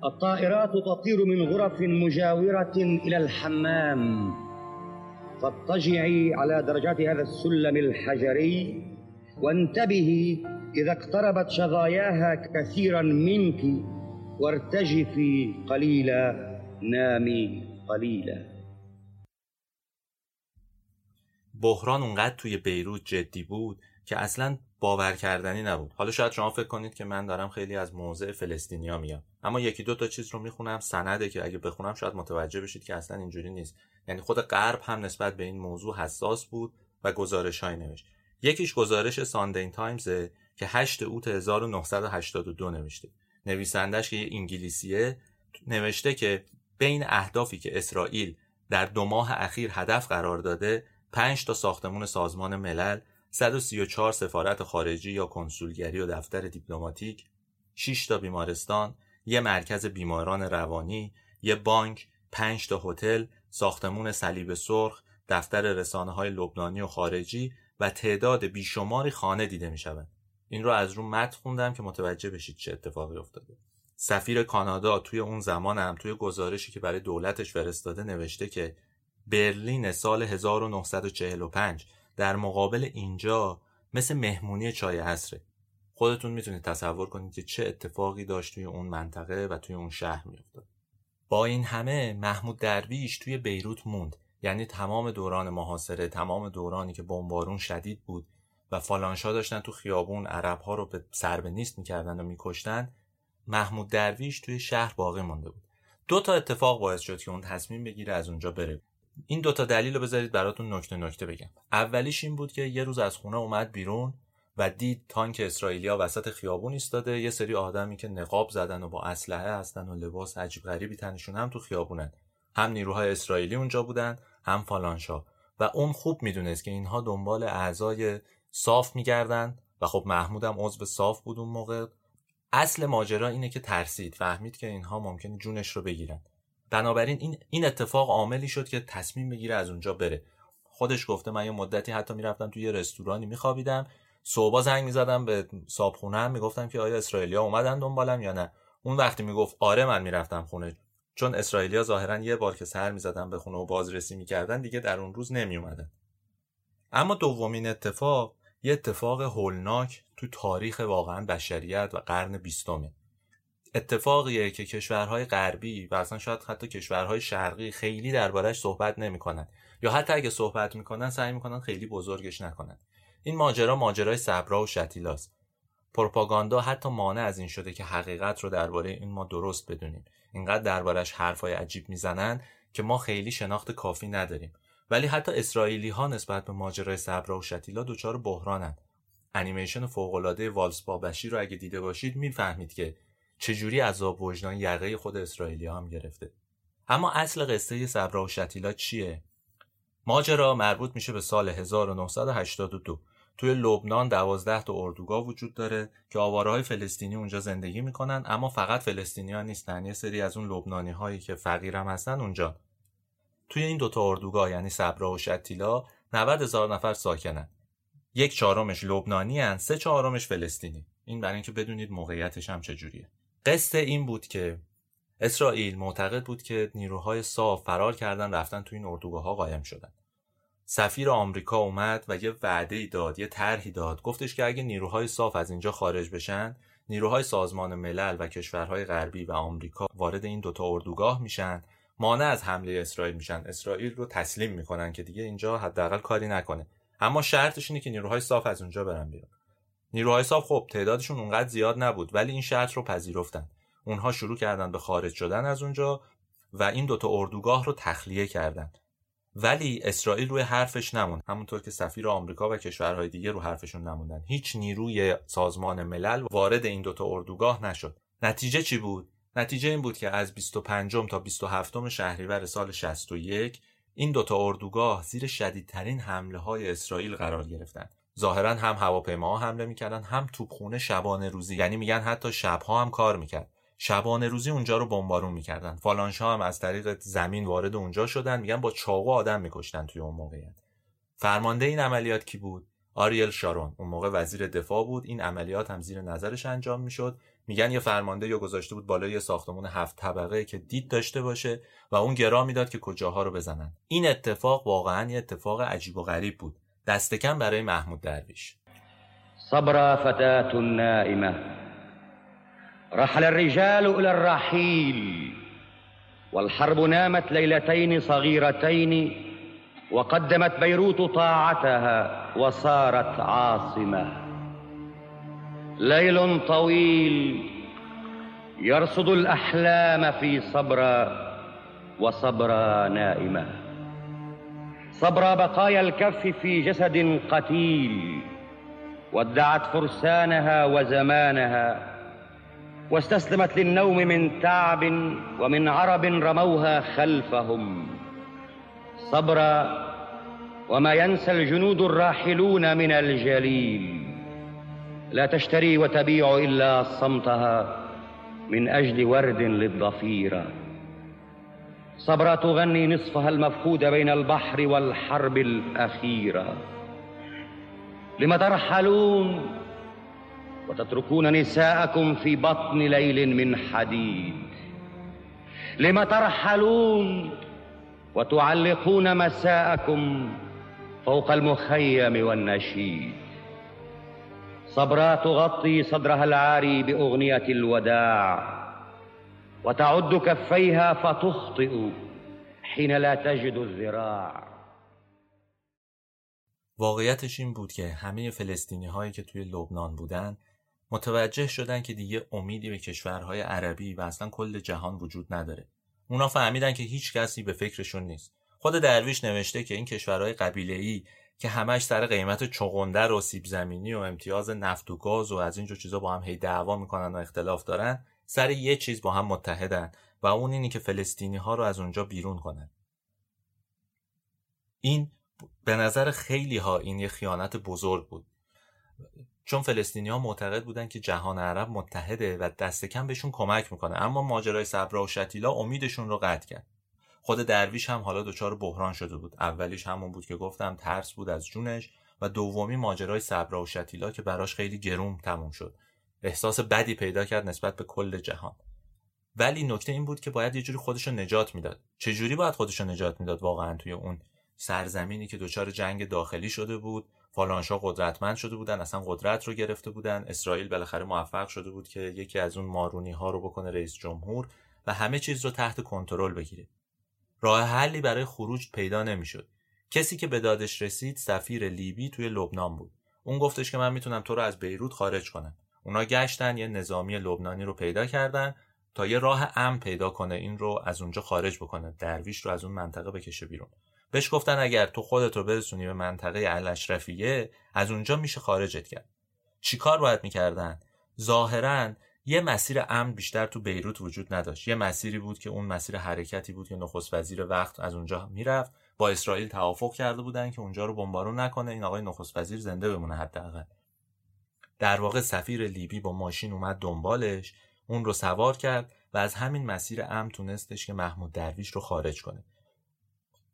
الطائرات تطير من غرف مجاورة إلى الحمام فاضطجعي على درجات هذا السلم الحجري وانتبهي إذا اقتربت شظاياها كثيرا منك وارتجفي قليلا نامي قليلا. بحران اونقدر توی بیروت جدی بود که اصلاً باور کردنی نبود. حالا شاید شما فکر کنید که من دارم خیلی از موضع فلسطینیا میام، اما یکی دو تا چیز رو میخونم سنده که اگه بخونم شاید متوجه بشید که اصلاً اینجوری نیست. یعنی خود غرب هم نسبت به این موضوع حساس بود و گزارش‌های نوشت. یکیش گزارش ساندین تایمز که هشتم اوت هزار و نهصد و هشتاد و دو نوشته. نویسندش که یه انگلیسیه نوشته که بین اهدافی که اسرائیل در دو ماه اخیر هدف قرار داده پنج تا ساختمان سازمان ملل، صد و سی و چهار سفارت خارجی یا کنسولگری و دفتر دیپلماتیک، شش تا بیمارستان، یک مرکز بیماران روانی، یک بانک، پنج تا هتل، ساختمان صلیب سرخ، دفتر رسانه‌های لبنانی و خارجی و تعداد بیشماری خانه دیده می‌شود. این رو از رو متن خوندم که متوجه بشید چه اتفاقی افتاده. سفیر کانادا توی اون زمان هم توی گزارشی که برای دولتش فرستاده نوشته که برلین سال هزار و نهصد و چهل و پنج در مقابل اینجا مثل مهمونی چای عصره. خودتون میتونید تصور کنید که چه اتفاقی داشت توی اون منطقه و توی اون شهر میافتاد. با این همه محمود درویش توی بیروت موند. یعنی تمام دوران محاصره، تمام دورانی که بمبارون شدید بود و فالانژها داشتن تو خیابون عرب‌ها رو به سر به نیست میکردن و میکشتن، محمود درویش توی شهر باقی مونده بود. دو تا اتفاق باعث شد که اون تصمیم بگیره از اونجا بره. این دوتا دلیل رو بذارید براتون نکته نکته بگم. اولیش این بود که یه روز از خونه اومد بیرون و دید تانک اسرائیلیا وسط خیابون ایستاده، یه سری آدمی که نقاب زدن و با اسلحه هستن و لباس عجیب غریبی تنشون هم تو خیابونن. هم نیروهای اسرائیلی اونجا بودن، هم فلانشا، و اون خوب میدونست که اینها دنبال اعضای صاف میگردن و خب محمود هم عضو صاف بود اون موقع. اصل ماجرا اینه که ترسید، فهمید که اینها ممکنه جونش رو بگیرن. بنابراین این این اتفاق عاملی شد که تصمیم بگیره از اونجا بره. خودش گفته من یه مدتی حتی میرفتم توی یه رستورانی میخوابیدم، صبحا زنگ میزدم به صابخونه‌ام میگفتم که آیا اسرائیلیا اومدن دنبالم یا نه. اون وقتی میگفت آره من میرفتم خونه، چون اسرائیلیا ظاهرا یه بار که سر میزدن به خونه و بازرسی میکردن دیگه در اون روز نمیومدن. اما دومین اتفاق یه اتفاق هولناک تو تاریخ واقعا بشریت و قرن بیستمه. اتفاقیه که کشورهای غربی و اصلا شاید حتی کشورهای شرقی خیلی دربارش صحبت نمیکنن، یا حتی اگه صحبت میکنن سعی میکنن خیلی بزرگش نکنن. این ماجرا ماجرای صبرا و شتیلاست. پروپاگاندا حتی مانع از این شده که حقیقت رو درباره این ما درست بدونیم. اینقدر دربارش حرفای عجیب میزنن که ما خیلی شناخت کافی نداریم. ولی حتی اسرائیلی ها نسبت به ماجرای صبرا و شتیلا دچار بحرانن. انیمیشن فوق العاده والز بابشی رو اگه دیده باشید میفهمید که چجوری عذاب وجدان یقه خود اسرائیلی‌ها هم گرفته. اما اصل قصه صبرا و شتیلا چیه؟ ماجرا مربوط میشه به سال هزار و نهصد و هشتاد و دو. توی لبنان دوازده تا اردوگاه وجود داره که آواره‌های فلسطینی اونجا زندگی میکنن، اما فقط فلسطینی‌ها نیستن، یه سری از اون لبنانی‌هایی که فقیرم هستن اونجا. توی این دو تا اردوگاه یعنی صبرا و شتیلا نود هزار نفر ساکنن. یک چهارمش لبنانیان، سه چهارمش فلسطینی. این برای اینکه بدونید موقعیتش هم چجوریه. قصه این بود که اسرائیل معتقد بود که نیروهای صاف فرار کردن رفتن تو این اردوگاه‌ها قایم شدن. سفیر آمریکا اومد و یه وعده‌ای داد، یه طرحی داد، گفتش که اگه نیروهای صاف از اینجا خارج بشن، نیروهای سازمان ملل و کشورهای غربی و آمریکا وارد این دوتا اردوگاه میشن، مانع از حمله اسرائیل میشن، اسرائیل رو تسلیم میکنن که دیگه اینجا حداقل کاری نکنه. اما شرطش اینه که نیروهای صاف از اونجا برن بیرون. نیروهای صاف خب تعدادشون اونقدر زیاد نبود، ولی این شرط رو پذیرفتن. اونها شروع کردن به خارج شدن از اونجا و این دوتا اردوگاه رو تخلیه کردن. ولی اسرائیل روی حرفش نموند، همونطور که سفیر آمریکا و کشورهای دیگه رو حرفشون نموندن. هیچ نیروی سازمان ملل وارد این دوتا اردوگاه نشد. نتیجه چی بود؟ نتیجه این بود که از بیست و پنجم تا بیست و هفتم شهریور سال شصت و یک این دوتا اردوگاه زیر شدیدترین حمله‌های اسرائیل قرار گرفتن. ظاهرا هم هواپیماها حمله میکردن، هم توپخانه شبانه روزی، یعنی میگن حتی شبها هم کار میکرد. شبانه روزی اونجا رو بمبارون میکردن. فالانشا هم از طریق زمین وارد اونجا شدن، میگن با چاقو آدم میکشتن توی اون موقعیت. فرمانده این عملیات کی بود؟ آریل شارون. اون موقع وزیر دفاع بود. این عملیات هم زیر نظرش انجام میشد. میگن یه فرمانده یا گذاشته بود بالای یه ساختمان هفت طبقه که دید داشته باشه و اون گرا میداد که کجاها رو بزنن. این اتفاق واقعا یه اتفاق عجیب و غریب بود. دست کم برای محمود درویش. صبر فتاة نائمة رحل الرجال إلى الرحيل والحرب نامت ليلتين صغيرتين وقدمت بيروت طاعتها وصارت عاصمة ليل طويل يرصد الأحلام في صبر وصبر نائمة صبر بقايا الكف في جسد قتيل ودعت فرسانها وزمانها واستسلمت للنوم من تعب ومن عرب رموها خلفهم صبر وما ينسى الجنود الراحلون من الجليل لا تشتري وتبيع إلا صمتها من أجل ورد للضفيرة صبرا تغني نصفها المفقود بين البحر والحرب الأخيرة لما ترحلون وتتركون نساءكم في بطن ليل من حديد لما ترحلون وتعلقون مساءكم فوق المخيم والنشيد صبرا تغطي صدرها العاري بأغنية الوداع وتعد كفيها فتخطئ حين لا تجد الذراع. واقعیتش این بود که همه فلسطینی هایی که توی لبنان بودن متوجه شدن که دیگه امیدی به کشورهای عربی و اصلا کل جهان وجود نداره. اونا فهمیدن که هیچ کسی به فکرشون نیست. خود درویش نوشته که این کشورهای قبیله‌ای که همش سر قیمت چغندر و سیب زمینی و امتیاز نفت و گاز و از اینجور چیزا با هم هی دعوا میکنن و اختلاف دارن، سر یه چیز با هم متحدن و اون اینی که فلسطینی ها رو از اونجا بیرون کنن. این به نظر خیلی ها این یه خیانت بزرگ بود، چون فلسطینی ها معتقد بودن که جهان عرب متحده و دست کم بهشون کمک میکنه، اما ماجرای صبرا و شتیلا امیدشون رو قطع کرد. خود درویش هم حالا دچار بحران شده بود. اولیش همون بود که گفتم ترس بود از جونش، و دومی ماجرای صبرا و شتیلا که براش خیلی گرون تموم شد. احساس بدی پیدا کرد نسبت به کل جهان. ولی نکته این بود که باید یه جوری خودش رو نجات میداد. چه جوری باید خودش رو نجات میداد واقعا توی اون سرزمینی که دچار جنگ داخلی شده بود؟ فالانشا قدرتمند شده بودن، اصلا قدرت رو گرفته بودن. اسرائیل بالاخره موفق شده بود که یکی از اون مارونی‌ها رو بکنه رئیس جمهور و همه چیز رو تحت کنترل بگیره. راه حلی برای خروج پیدا نمیشد. کسی که به دادش رسید سفیر لیبی توی لبنان بود. اون گفتش که من میتونم تو رو از بیروت خارج کنم. اونا گشتن، یه نظامی لبنانی رو پیدا کردن تا یه راه امن پیدا کنه، این رو از اونجا خارج بکنه، درویش رو از اون منطقه بکشه بیرون. بهش گفتن اگر تو خودت رو برسونی به منطقه الاشرفیه از اونجا میشه خارجت کرد. چیکار باید میکردن؟ ظاهرن یه مسیر امن بیشتر تو بیروت وجود نداشت. یه مسیری بود که اون مسیر حرکتی بود که نخست وزیر وقت از اونجا میرفت. با اسرائیل توافق کرده بودن که اونجا رو بمبارون نکنه، این آقای نخست وزیر زنده بمونه حداقل. در واقع سفیر لیبی با ماشین اومد دنبالش، اون رو سوار کرد و از همین مسیر امن تونستش که محمود درویش رو خارج کنه.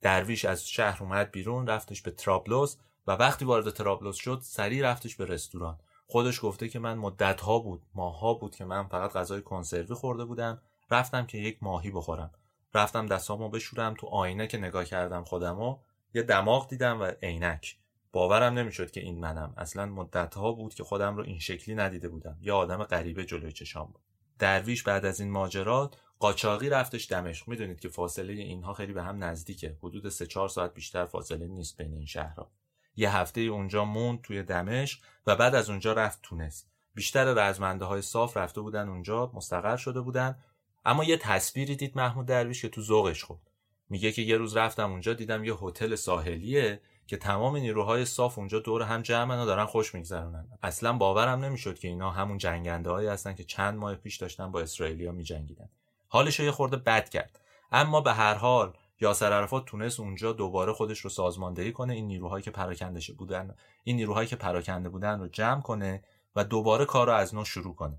درویش از شهر اومد بیرون، رفتش به طرابلس و وقتی وارد طرابلس شد سریع رفتش به رستوران. خودش گفته که من مدت‌ها بود، ماه‌ها بود که من فقط غذای کنسروی خورده بودم، رفتم که یک ماهی بخورم. رفتم دستامو بشورم، تو آینه که نگاه کردم خودمو یه دماغ دیدم و عینک. باورم نمیشد که این منم. اصلاً مدت‌ها بود که خودم رو این شکلی ندیده بودم. یه آدم غریبه جلوی چشام بود. درویش بعد از این ماجرات قاچاقی رفتش دمشق. میدونید که فاصله اینها خیلی به هم نزدیکه، حدود سه چهار ساعت بیشتر فاصله نیست بین این شهرها. یه هفته اونجا موند توی دمشق و بعد از اونجا رفت تونس. بیشتر رزمنده های صاف رفته بودن اونجا، مستقر شده بودن. اما یه تصویری دید محمود درویش که تو ذوقش خورد. میگه که یه روز رفتم اونجا دیدم یه هتل ساحلیه که تمام نیروهای صاف اونجا دور هم جمعن و دارن خوش میگذرونن. اصلا باورم نمیشد که اینا همون جنگنده‌هایی هستن که چند ماه پیش داشتن با اسرائیلیا می‌جنگیدن. حالش یه خورده بد کرد. اما به هر حال یاسر عرفات تونست اونجا دوباره خودش رو سازماندهی کنه، این نیروهایی که پراکنده بودن، این نیروهایی که پراکنده بودن رو جمع کنه و دوباره کار رو از نو شروع کنه.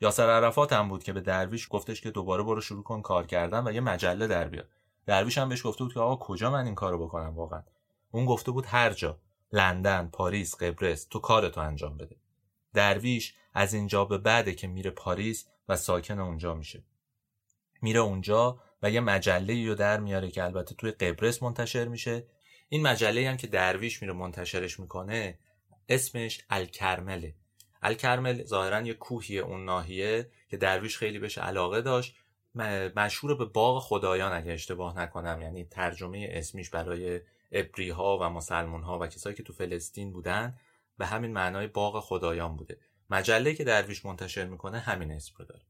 یاسر عرفات هم بود که به درویش گفتش که دوباره برو شروع کن کار کردن و یه مجله در بیار. درویش هم بهش گفته بود که آقا کجا من این کارو بکنم واقعا؟ اون گفته بود هر جا، لندن، پاریس، قبرس، تو کارتو انجام بده. درویش از اینجا به بعده که میره پاریس و ساکن اونجا میشه. میره اونجا و یه مجله‌ای رو در میاره که البته توی قبرس منتشر میشه. این مجله‌ای هم که درویش میره منتشرش میکنه اسمش الکرمله. الکرمل ظاهرا یه کوهیه اون ناحیه که درویش خیلی بهش علاقه داشت، مشهور به باغ خدایان اگه اشتباه نکنم، یعنی ترجمه اسمیش برای عبری‌ها و مسلمان‌ها و کسایی که تو فلسطین بودن به همین معنای باغ خدایان بوده. مجله‌ای که درویش منتشر میکنه همین اسم رو داره.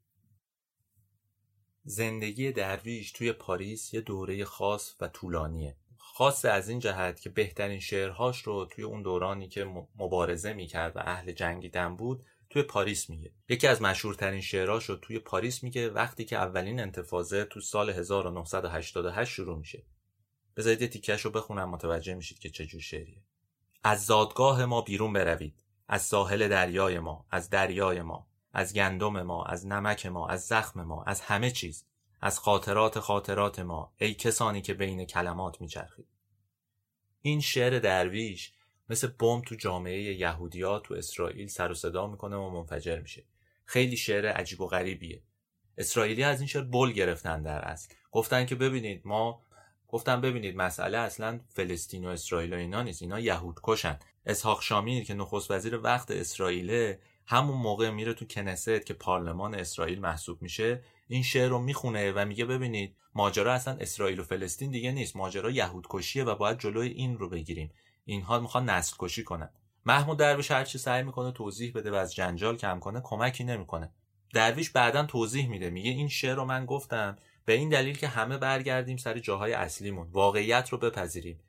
زندگی درویش توی پاریس یه دوره خاص و طولانیه، خاص از این جهت که بهترین شعرهاش رو توی اون دورانی که مبارزه میکرد و اهل جنگیدن بود توی پاریس میگه. یکی از مشهورترین شعرهاش رو توی پاریس میگه وقتی که اولین انتفاضه تو سال هزار و نهصد و هشتاد و هشت شروع میشه. بذارید یه تیکش رو بخونم متوجه میشید که چجور شعریه. از زادگاه ما بیرون بروید، از ساحل دریای ما، از دریای ما، از گندم ما، از نمک ما، از زخم ما، از همه چیز، از خاطرات خاطرات ما، ای کسانی که بین کلمات میچرخید. این شعر درویش مثل بمب تو جامعه یهودی‌ها تو اسرائیل سر و صدا میکنه و منفجر میشه. خیلی شعر عجیب و غریبیه. اسرائیلی از این شعر بل گرفتن در اصل. گفتن که ببینید ما گفتن ببینید مسئله اصلا فلسطین و اسرائیل و اینا نیست، اینا یهودکشن. اسحاق شامیر که نخست وزیر وقت اسرائیل همون موقع میره تو کنست که پارلمان اسرائیل محسوب میشه، این شعر رو میخونه و میگه ببینید ماجرا اصلا اسرائیل و فلسطین دیگه نیست، ماجرا یهودکشیه و باید جلوی این رو بگیریم، اینها میخوان نسل کشی کنن. محمود درویش هر چی سعی میکنه توضیح بده و از جنجال کم کنه کمکی نمیکنه. درویش بعداً توضیح میده، میگه این شعر رو من گفتم به این دلیل که همه برگردیم سر جاهای اصلیمون، واقعیت رو بپذیریم.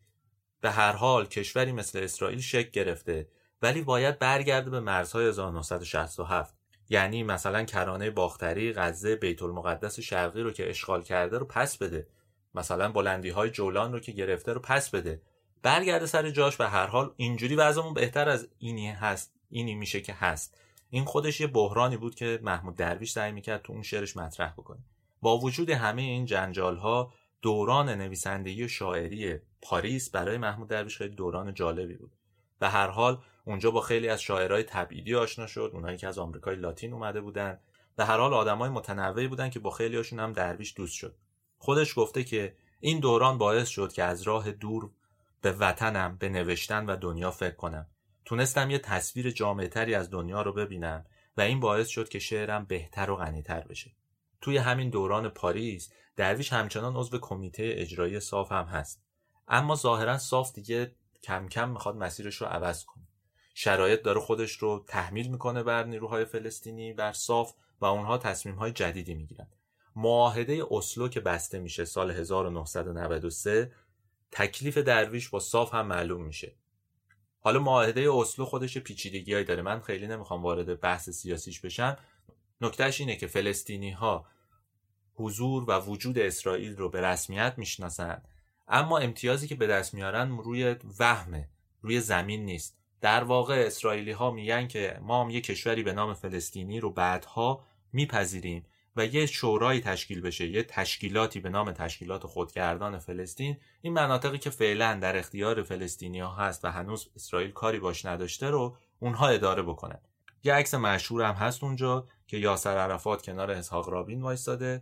به هر حال کشوری مثل اسرائیل شکل گرفته، ولی باید برگرده به مرزهای هزار و نهصد و شصت و هفت. یعنی مثلا کرانه باختری غزه بیت المقدس شرقی رو که اشغال کرده رو پس بده، مثلا بلندی‌های جولان رو که گرفته رو پس بده، برگرده سر جاش. به هر حال اینجوری وضعمون بهتر از اینی هست، اینی میشه که هست. این خودش یه بحرانی بود که محمود درویش سعی می‌کرد تو اون شعرش مطرح بکنه. با وجود همه این جنجال‌ها، دوران نویسندگی و شاعری پاریس برای محمود درویش خیلی دوران جالبی بود. به هر حال اونجا با خیلی از شاعرای تبعیدی آشنا شد، اونایی که از آمریکای لاتین اومده بودن. به هر حال آدمای متنوعی بودن که با خیلیاشون هم درویش دوست شد. خودش گفته که این دوران باعث شد که از راه دور به وطنم، به نوشتن و دنیا فکر کنم. تونستم یه تصویر جامع‌تری از دنیا رو ببینم و این باعث شد که شعرم بهتر و غنی‌تر بشه. توی همین دوران پاریس، درویش همچنان عضو کمیته اجرایی صاف هم هست. اما ظاهراً صاف دیگه کم کم میخواد مسیرش رو عوض کنه. شرایط داره خودش رو تحمیل میکنه بر نیروهای فلسطینی، بر صاف، و اونها تصمیم‌های جدیدی میگیرن. معاهده اسلو که بسته میشه سال هزار و نهصد و نود و سه، تکلیف درویش با صاف هم معلوم میشه. حالا معاهده اسلو خودش پیچیدگی‌هایی داره. من خیلی نمیخوام وارد بحث سیاسیش بشم. نکتهش اینه که فلسطینی‌ها حضور و وجود اسرائیل رو به رسمیت میشناسن، اما امتیازی که به دست میارن روی وهمه، روی زمین نیست. در واقع اسرائیلی‌ها میگن که ما هم یک کشوری به نام فلسطینی رو بعدها میپذیریم و یه شورای تشکیل بشه، یه تشکیلاتی به نام تشکیلات خودگردان فلسطین. این مناطقی که فعلا در اختیار فلسطینی‌ها هست و هنوز اسرائیل کاری باش نداشته رو اونها اداره بکنن. یه عکس مشهور هم هست اونجا که یاسر عرفات کنار اسحاق رابین وایساده،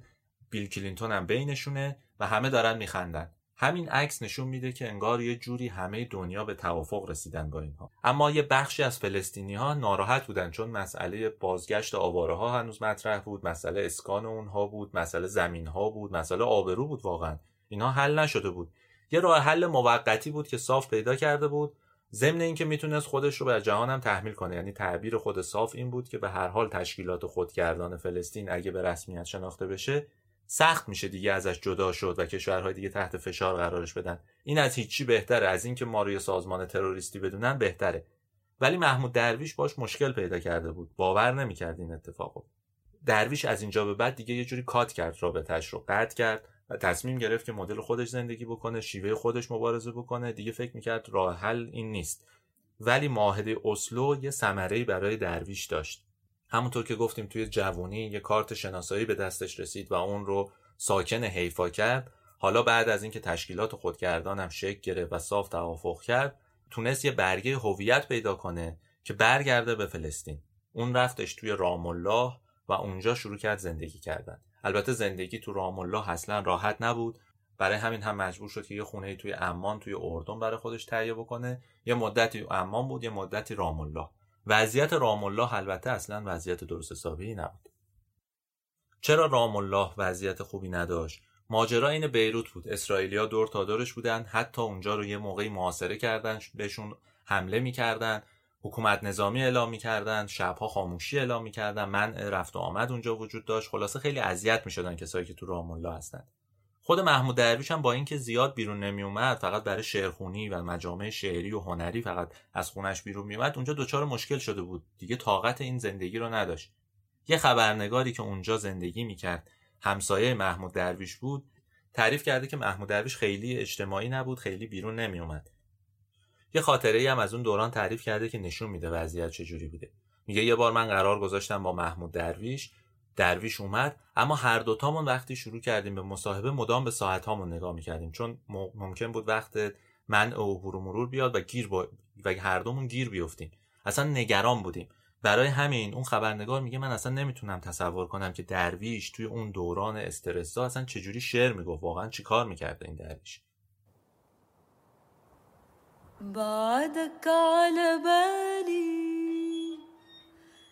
بیل کلینتون هم بینشونه و همه دارن میخندن. همین عکس نشون میده که انگار یه جوری همه دنیا به توافق رسیدن با اینها. اما یه بخشی از فلسطینی‌ها ناراحت بودن، چون مسئله بازگشت آواره‌ها هنوز مطرح بود، مسئله اسکان اونها بود، مسئله زمین‌ها بود، مسئله آبرو بود. واقعا اینا حل نشده بود. یه راه حل موقتی بود که صاف پیدا کرده بود، ضمن اینکه میتونست خودش رو به جهان هم تحمیل کنه. یعنی تعبیر خود صاف این بود که به هر حال تشکیلات خودگردان فلسطین اگه به رسمیت شناخته بشه سخت میشه دیگه ازش جدا شد و کشورهای دیگه تحت فشار قرارش بدن. این از هیچی بهتره، از این که ما رو یه سازمان تروریستی بدونن بهتره. ولی محمود درویش باش مشکل پیدا کرده بود، باور نمی‌کرد این اتفاقو. درویش از اینجا به بعد دیگه یه جوری کات کرد، رابطه‌اش رو قطع کرد و تصمیم گرفت که مدل خودش زندگی بکنه، شیوه خودش مبارزه بکنه. دیگه فکر می‌کرد راه حل این نیست. ولی معاهده اسلو یه ثمره‌ای برای درویش داشت. همونطور که گفتیم توی جوانی یه کارت شناسایی به دستش رسید و اون رو ساکن حیفا کرد. حالا بعد از اینکه تشکیلات خودگردان هم شکل گرفت و صاف توافق کرد، تونست یه برگه هویت پیدا کنه که برگرده به فلسطین. اون رفتش توی رام الله و اونجا شروع کرد زندگی کردن. البته زندگی تو رام الله اصلا راحت نبود، برای همین هم مجبور شد که یه خونه‌ای توی عمان توی اردن برای خودش تهیه بکنه. یه مدتی عمان بود، یه مدتی رام الله. وضعیت رام الله البته اصلا وضعیت درست حسابی نبود. چرا رام الله وضعیت خوبی نداشت؟ ماجرا این بیروت بود. اسرائیلیا دور تا دورش بودن، حتی اونجا رو یه موقعی محاصره کردن، بهشون حمله می‌کردن، حکومت نظامی اعلام می‌کردن، شب‌ها خاموشی اعلام می‌کردن، منع رفت و آمد اونجا وجود داشت. خلاصه خیلی اذیت می‌شدن کسایی که تو رام الله هستن. خود محمود درویش هم با اینکه زیاد بیرون نمی اومد، فقط برای شعرخوانی و مجامع شعری و هنری فقط از خونش بیرون می اومد، اونجا دوچار مشکل شده بود. دیگه طاقت این زندگی رو نداشت. یه خبرنگاری که اونجا زندگی میکرد، همسایه محمود درویش بود، تعریف کرده که محمود درویش خیلی اجتماعی نبود، خیلی بیرون نمی اومد. یه خاطره‌ای هم از اون دوران تعریف کرده که نشون میده وضعیت چجوری بوده. میگه یه بار من قرار گذاشتم با محمود درویش، درویش اومد، اما هر دو تامون وقتی شروع کردیم به مصاحبه مدام به ساعت هامون نگاه میکردیم، چون ممکن بود وقت منع عبور و مرور بیاد و گیر با... و هر دومون گیر بیافتیم. اصلا نگران بودیم. برای همین اون خبرنگار میگه من اصلا نمیتونم تصور کنم که درویش توی اون دوران استرسا اصلا چجوری شعر میگفت، واقعا چیکار میکرد این درویش. بعدك على بالي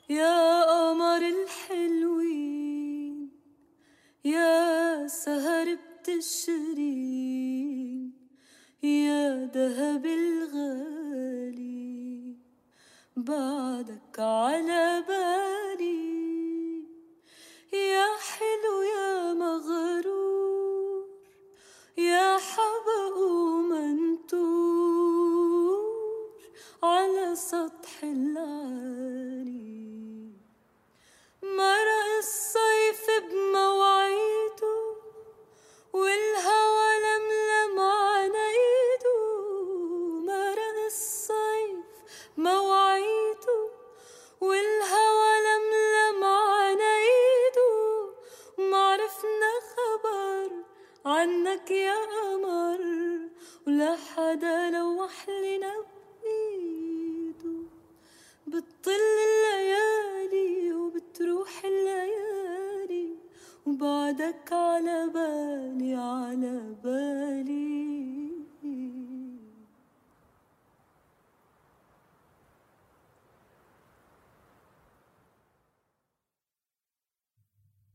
يا قمر الحلوين يا سهر بتشرين يا ذهب الغالي بعدك على بالي يا حلو يا مغرور يا حبق ومنتور عنك يا قمر ولا حدا لوح لنا بإيده بتطل الليالي وبتروح الليالي وبعدك على بالي على بالي.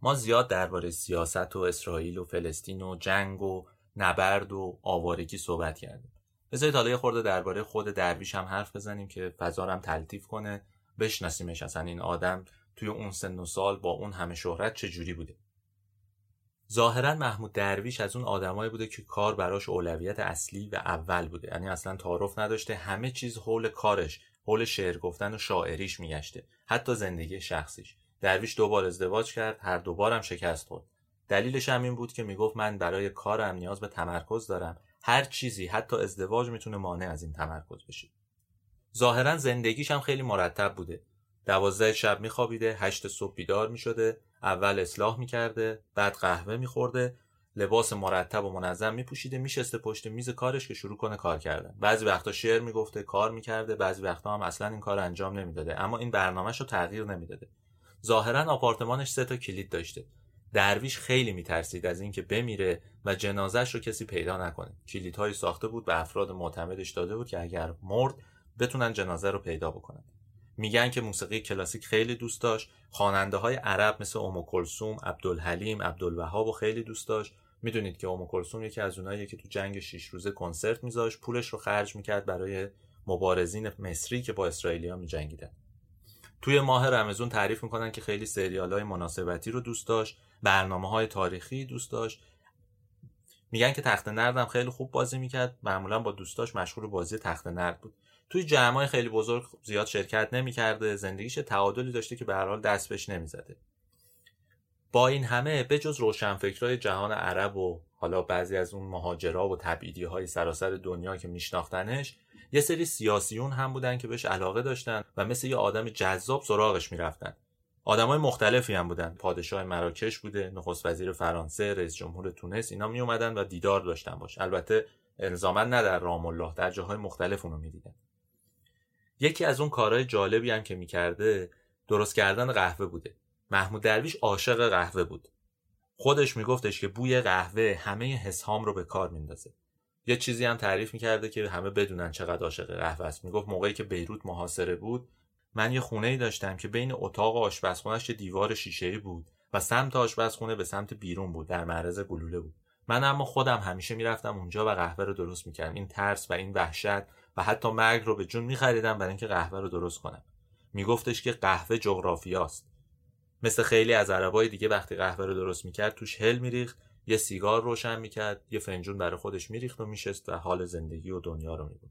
ما زیاد درباره سیاست و اسرائیل و فلسطین و جنگ و نبرد و آوارگی صحبت کردیم. بذارید حالا یه خورده درباره خود درویش هم حرف بزنیم که فضا رو هم تلطیف کنه، بشناسیمش، اصلا این آدم توی اون سن و سال با اون همه شهرت چه جوری بوده. ظاهرا محمود درویش از اون آدمایی بوده که کار براش اولویت اصلی و اول بوده، یعنی اصلا تعارف نداشته، همه چیز حول کارش، حول شعر گفتن و شاعریش میگشته، حتی زندگی شخصیش. درویش دو بار ازدواج کرد، هر دو بارم شکست خورد. دلیلش هم این بود که میگفت من برای کارم نیاز به تمرکز دارم، هر چیزی حتی ازدواج میتونه مانع از این تمرکز بشه. ظاهرا زندگیش هم خیلی مرتب بوده، دوازده شب میخوابیده، هشت صبح بیدار میشده، اول اصلاح میکرده، بعد قهوه میخورده، لباس مرتب و منظم میپوشیده، میشسته پشت میز کارش که شروع کنه کار کردن. بعضی وقتا شعر میگفته، کار میکرده، بعضی وقتا هم اصلا این کار انجام نمیداده، اما این برنامه‌شو تغییر نمیداده. ظاهرا آپارتمانش سه تا کلید داشته. درویش خیلی میترسید از اینکه بمیره و جنازه‌اش رو کسی پیدا نکنه. کلیدهایی ساخته بود، به افراد معتمدش داده بود که اگر مرد بتونن جنازه رو پیدا بکنن. میگن که موسیقی کلاسیک خیلی دوست داشت، خواننده‌های عرب مثل اومو کلسوم، عبدالحلیم، عبدالوهاب رو خیلی دوست داشت. میدونید که اومو کلسوم یکی از اوناییه که تو جنگ شش روزه کنسرت میذاشت، پولش رو خرج میکرد برای مبارزین مصری که با اسرائیلی‌ها می‌جنگیدن. توی ماه رمضان تعریف میکنن که خیلی سریال‌های مناسبتی رو دوست داشت، برنامه‌های تاریخی دوست داشت. میگن که تخت نرد هم خیلی خوب بازی میکرد، معمولا با دوستاش مشغول بازی تخت نرد بود. توی جمع‌های خیلی بزرگ زیاد شرکت نمی‌کرده، زندگیش تعادلی داشته که به هر حال دست بهش نمی‌زده. با این همه بجز روشنفکرای جهان عرب و حالا بعضی از اون مهاجرا و تبعیدی‌های سراسر دنیا که میشناختنش، یه سری سیاسیون هم بودن که بهش علاقه داشتن و مثل یه آدم جذاب سراغش میرفتن. آدمای مختلفی هم بودن، پادشاه مراکش بوده، نخست وزیر فرانسه، رئیس جمهور تونس، اینا می اومدن و دیدار داشتن باش. البته الزاما نه در رام الله، در جاهای مختلف اونو می‌دیدن. یکی از اون کارهای جالبی هم که می‌کرده، درست کردن قهوه بوده. محمود درویش عاشق قهوه بود. خودش میگفتش که بوی قهوه همه حسام رو به کار میندازه. یه چیزی هم تعریف میکرده که همه بدونن چقدر عاشق قهوه است. میگفت موقعی که بیروت محاصره بود، من یه خونه‌ای داشتم که بین اتاق و آشپزخونه‌اش دیوار شیشه‌ای بود و سمت آشپزخونه به سمت بیرون بود، در معرض گلوله بود. من اما خودم همیشه میرفتم اونجا و قهوه رو درست میکردم. این ترس و این وحشت و حتی مرگ رو به جون میخریدم برای اینکه قهوه رو درست کنم. میگفتش که قهوه جغرافیاست. مثل خیلی از عربای دیگه وقتی قهوه رو درست میکرد، توش هل میریخت، یه سیگار روشن میکرد، یه فنجون برای خودش میریخت و میشست و حال زندگی و دنیا رو میبود.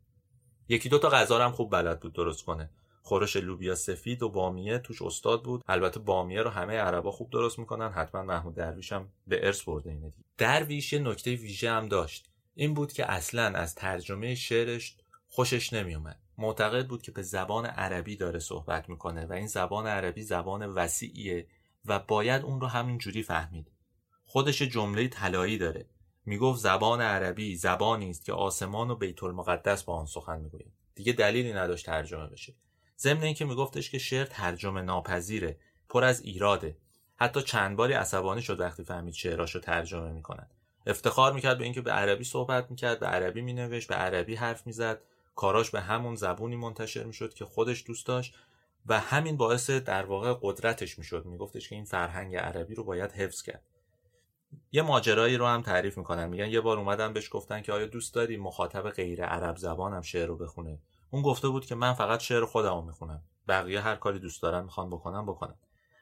یکی دوتا غذا هم خوب بلد بود درست کنه. خورش لوبیا سفید و بامیه توش استاد بود. البته بامیه رو همه عربا خوب درست میکنن، حتما محمود درویش هم به ارث برده اینه دیگه. درویش یه نکته ویژه هم داشت، این بود که اصلاً از ترجمه شعرش خوشش نمیومد. معتقد بود که به زبان عربی داره صحبت میکنه و این زبان عربی زبان وسیعیه و باید اون رو همین جوری فهمید. خودش جمله طلایی داره، میگفت زبان عربی زبانی است که آسمان و بیت المقدس با آن سخن میگوید. دیگه دلیلی نداشت ترجمه بشه. ضمن اینکه میگفتش که شعر ترجمه ناپذیره، پر از ایراده. حتی چند باری عصبانی شد وقتی فهمید شعراشو ترجمه میکنن. افتخار میکرد به اینکه به عربی صحبت میکرد، به عربی مینوشت، به عربی حرف میزد، کاراش به همون زبونی منتشر میشد که خودش دوست داشت و همین باعث در واقع قدرتش میشد. میگفتش که این فرهنگ عربی رو باید حفظ کرد. یه ماجرایی رو هم تعریف میکنن، میگن یه بار اومدن بهش گفتن که آیا دوست داری مخاطب غیر عرب زبانم شعر رو بخونه؟ اون گفته بود که من فقط شعر خودمو میخونم، بقیه هر کاری دوست دارن میخوان بکنن بکنن.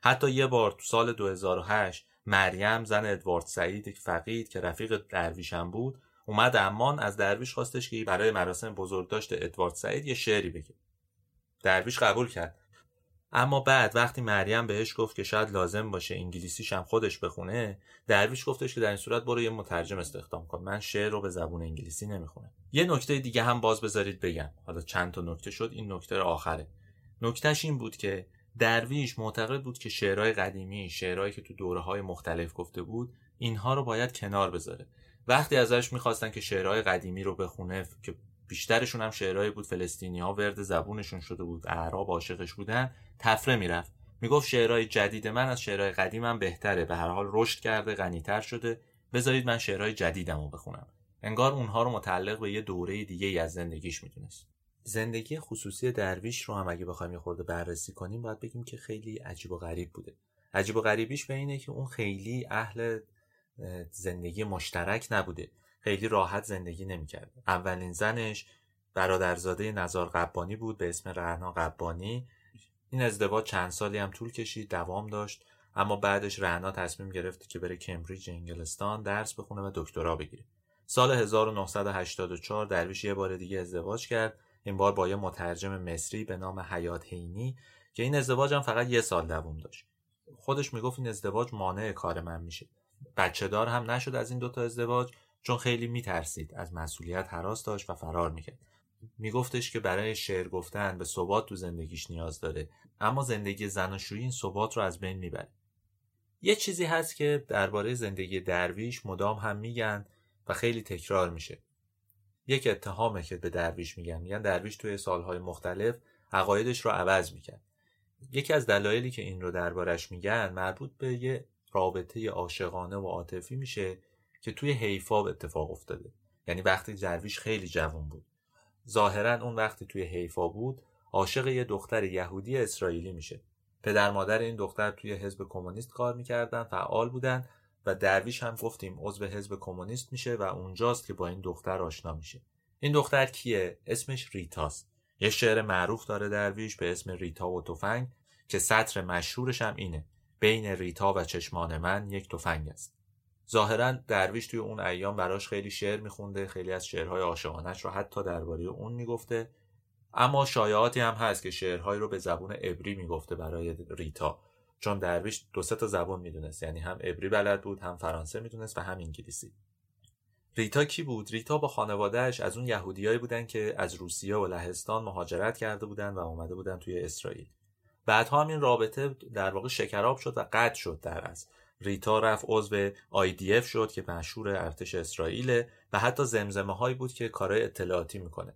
حتی یه بار تو سال دو هزار و هشت مریم زن ادوارد سعید فقید که رفیق درویش هم بود، اومد عمان از درویش خواستش که برای مراسم بزرگداشت ادوارد سعید یه شعری بگه. درویش قبول کرد، اما بعد وقتی مریم بهش گفت که شاید لازم باشه انگلیسیش هم خودش بخونه، درویش گفتش که در این صورت برو یه مترجم استخدام کن، من شعر رو به زبون انگلیسی نمیخونم. یه نکته دیگه هم باز بذارید بگم، حالا چند تا نکته شد، این نکته آخره. نکتهش این بود که درویش معتقد بود که شعرهای قدیمی، شعرهایی که تو دوره‌های مختلف گفته بود، اینها رو باید کنار بذاره وقتی ازش میخواستن که شعرهای قدیمی رو بخونه که بیشترشون هم شعرهایی بود فلسطینی‌ها ورد زبونشون شده بود، اعراب عاشقش بودن، تفره میرفت میگفت شعرهای جدید من از شعرهای قدیمم بهتره، به هر حال رشد کرده، غنی‌تر شده، بذارید من شعرهای جدیدمو بخونم. انگار اونها رو متعلق به یه دوره دیگه‌ای از زندگیش میدونست. زندگی خصوصی درویش رو هم اگه بخوایم یه خورده بررسی کنیم باید بگیم که خیلی عجیب و غریب بوده. عجیب و غریبیش به اینه که اون خیلی اهل زندگی مشترک نبوده، خیلی راحت زندگی نمی‌کرد. اولین زنش برادرزاده نزار قبانی بود به اسم رحنا قبانی. این ازدواج چند سالی هم طول کشید، دوام داشت، اما بعدش رحنا تصمیم گرفت که بره کمبریج انگلستان درس بخونه و دکترا بگیره. سال هزار و نهصد و هشتاد و چهار درویش یه بار دیگه ازدواج کرد، این بار با یه مترجم مصری به نام حیات هینی که این ازدواج هم فقط یه سال دوام داشت. خودش میگفت این ازدواج مانع کار من میشه. بچه دار هم نشد از این دوتا ازدواج چون خیلی میترسید، از مسئولیت هراس داشت و فرار میکرد. میگفتش که برای شعر گفتن به ثبات تو زندگیش نیاز داره، اما زندگی زناشویی این ثبات رو از بین میبره. یه چیزی هست که درباره زندگی درویش مدام هم میگن و خیلی تکرار میشه. یک اتهامه که به درویش میگن، میگن درویش توی سالهای مختلف عقایدش رو عوض میکرد. یکی از دلایلی که این رو دربارش میگن مربوط به یه رابطه عاشقانه و عاطفی میشه که توی حیفا اتفاق افتاده. یعنی وقتی درویش خیلی جوان بود، ظاهرا اون وقتی توی حیفا بود عاشق یه دختر یهودی اسرائیلی میشه. پدر مادر این دختر توی حزب کمونیست کار میکردن، فعال بودن و درویش هم گفتیم عضو حزب کمونیست میشه و اونجاست که با این دختر آشنا میشه. این دختر کیه؟ اسمش ریتاست. یه شعر معروف داره درویش به اسم ریتا و تفنگ که سطر مشهورش هم اینه: بین ریتا و چشمان من یک تفنگ است. ظاهرا درویش توی اون ایام براش خیلی شعر میخونده، خیلی از شعرهای عاشقانه‌اش رو حتی درباره اون میگفته، اما شایعاتی هم هست که شعرهایی رو به زبون عبری میگفته برای ریتا، چون درویش دو سه تا زبان میدونست، یعنی هم عبری بلد بود، هم فرانسه میدونست و هم انگلیسی. ریتا کی بود؟ ریتا با خانوادهش از اون یهودیایی بودن که از روسیه و لهستان مهاجرت کرده بودن و اومده بودن توی اسرائیل. بعدها هم این رابطه در واقع شکراب شد و قطع شد در اصل. ریتا رفت عضو آی دی اف شد که مشهور ارتش اسرائیل و حتی زمزمه هایی بود که کارهای اطلاعاتی میکنه.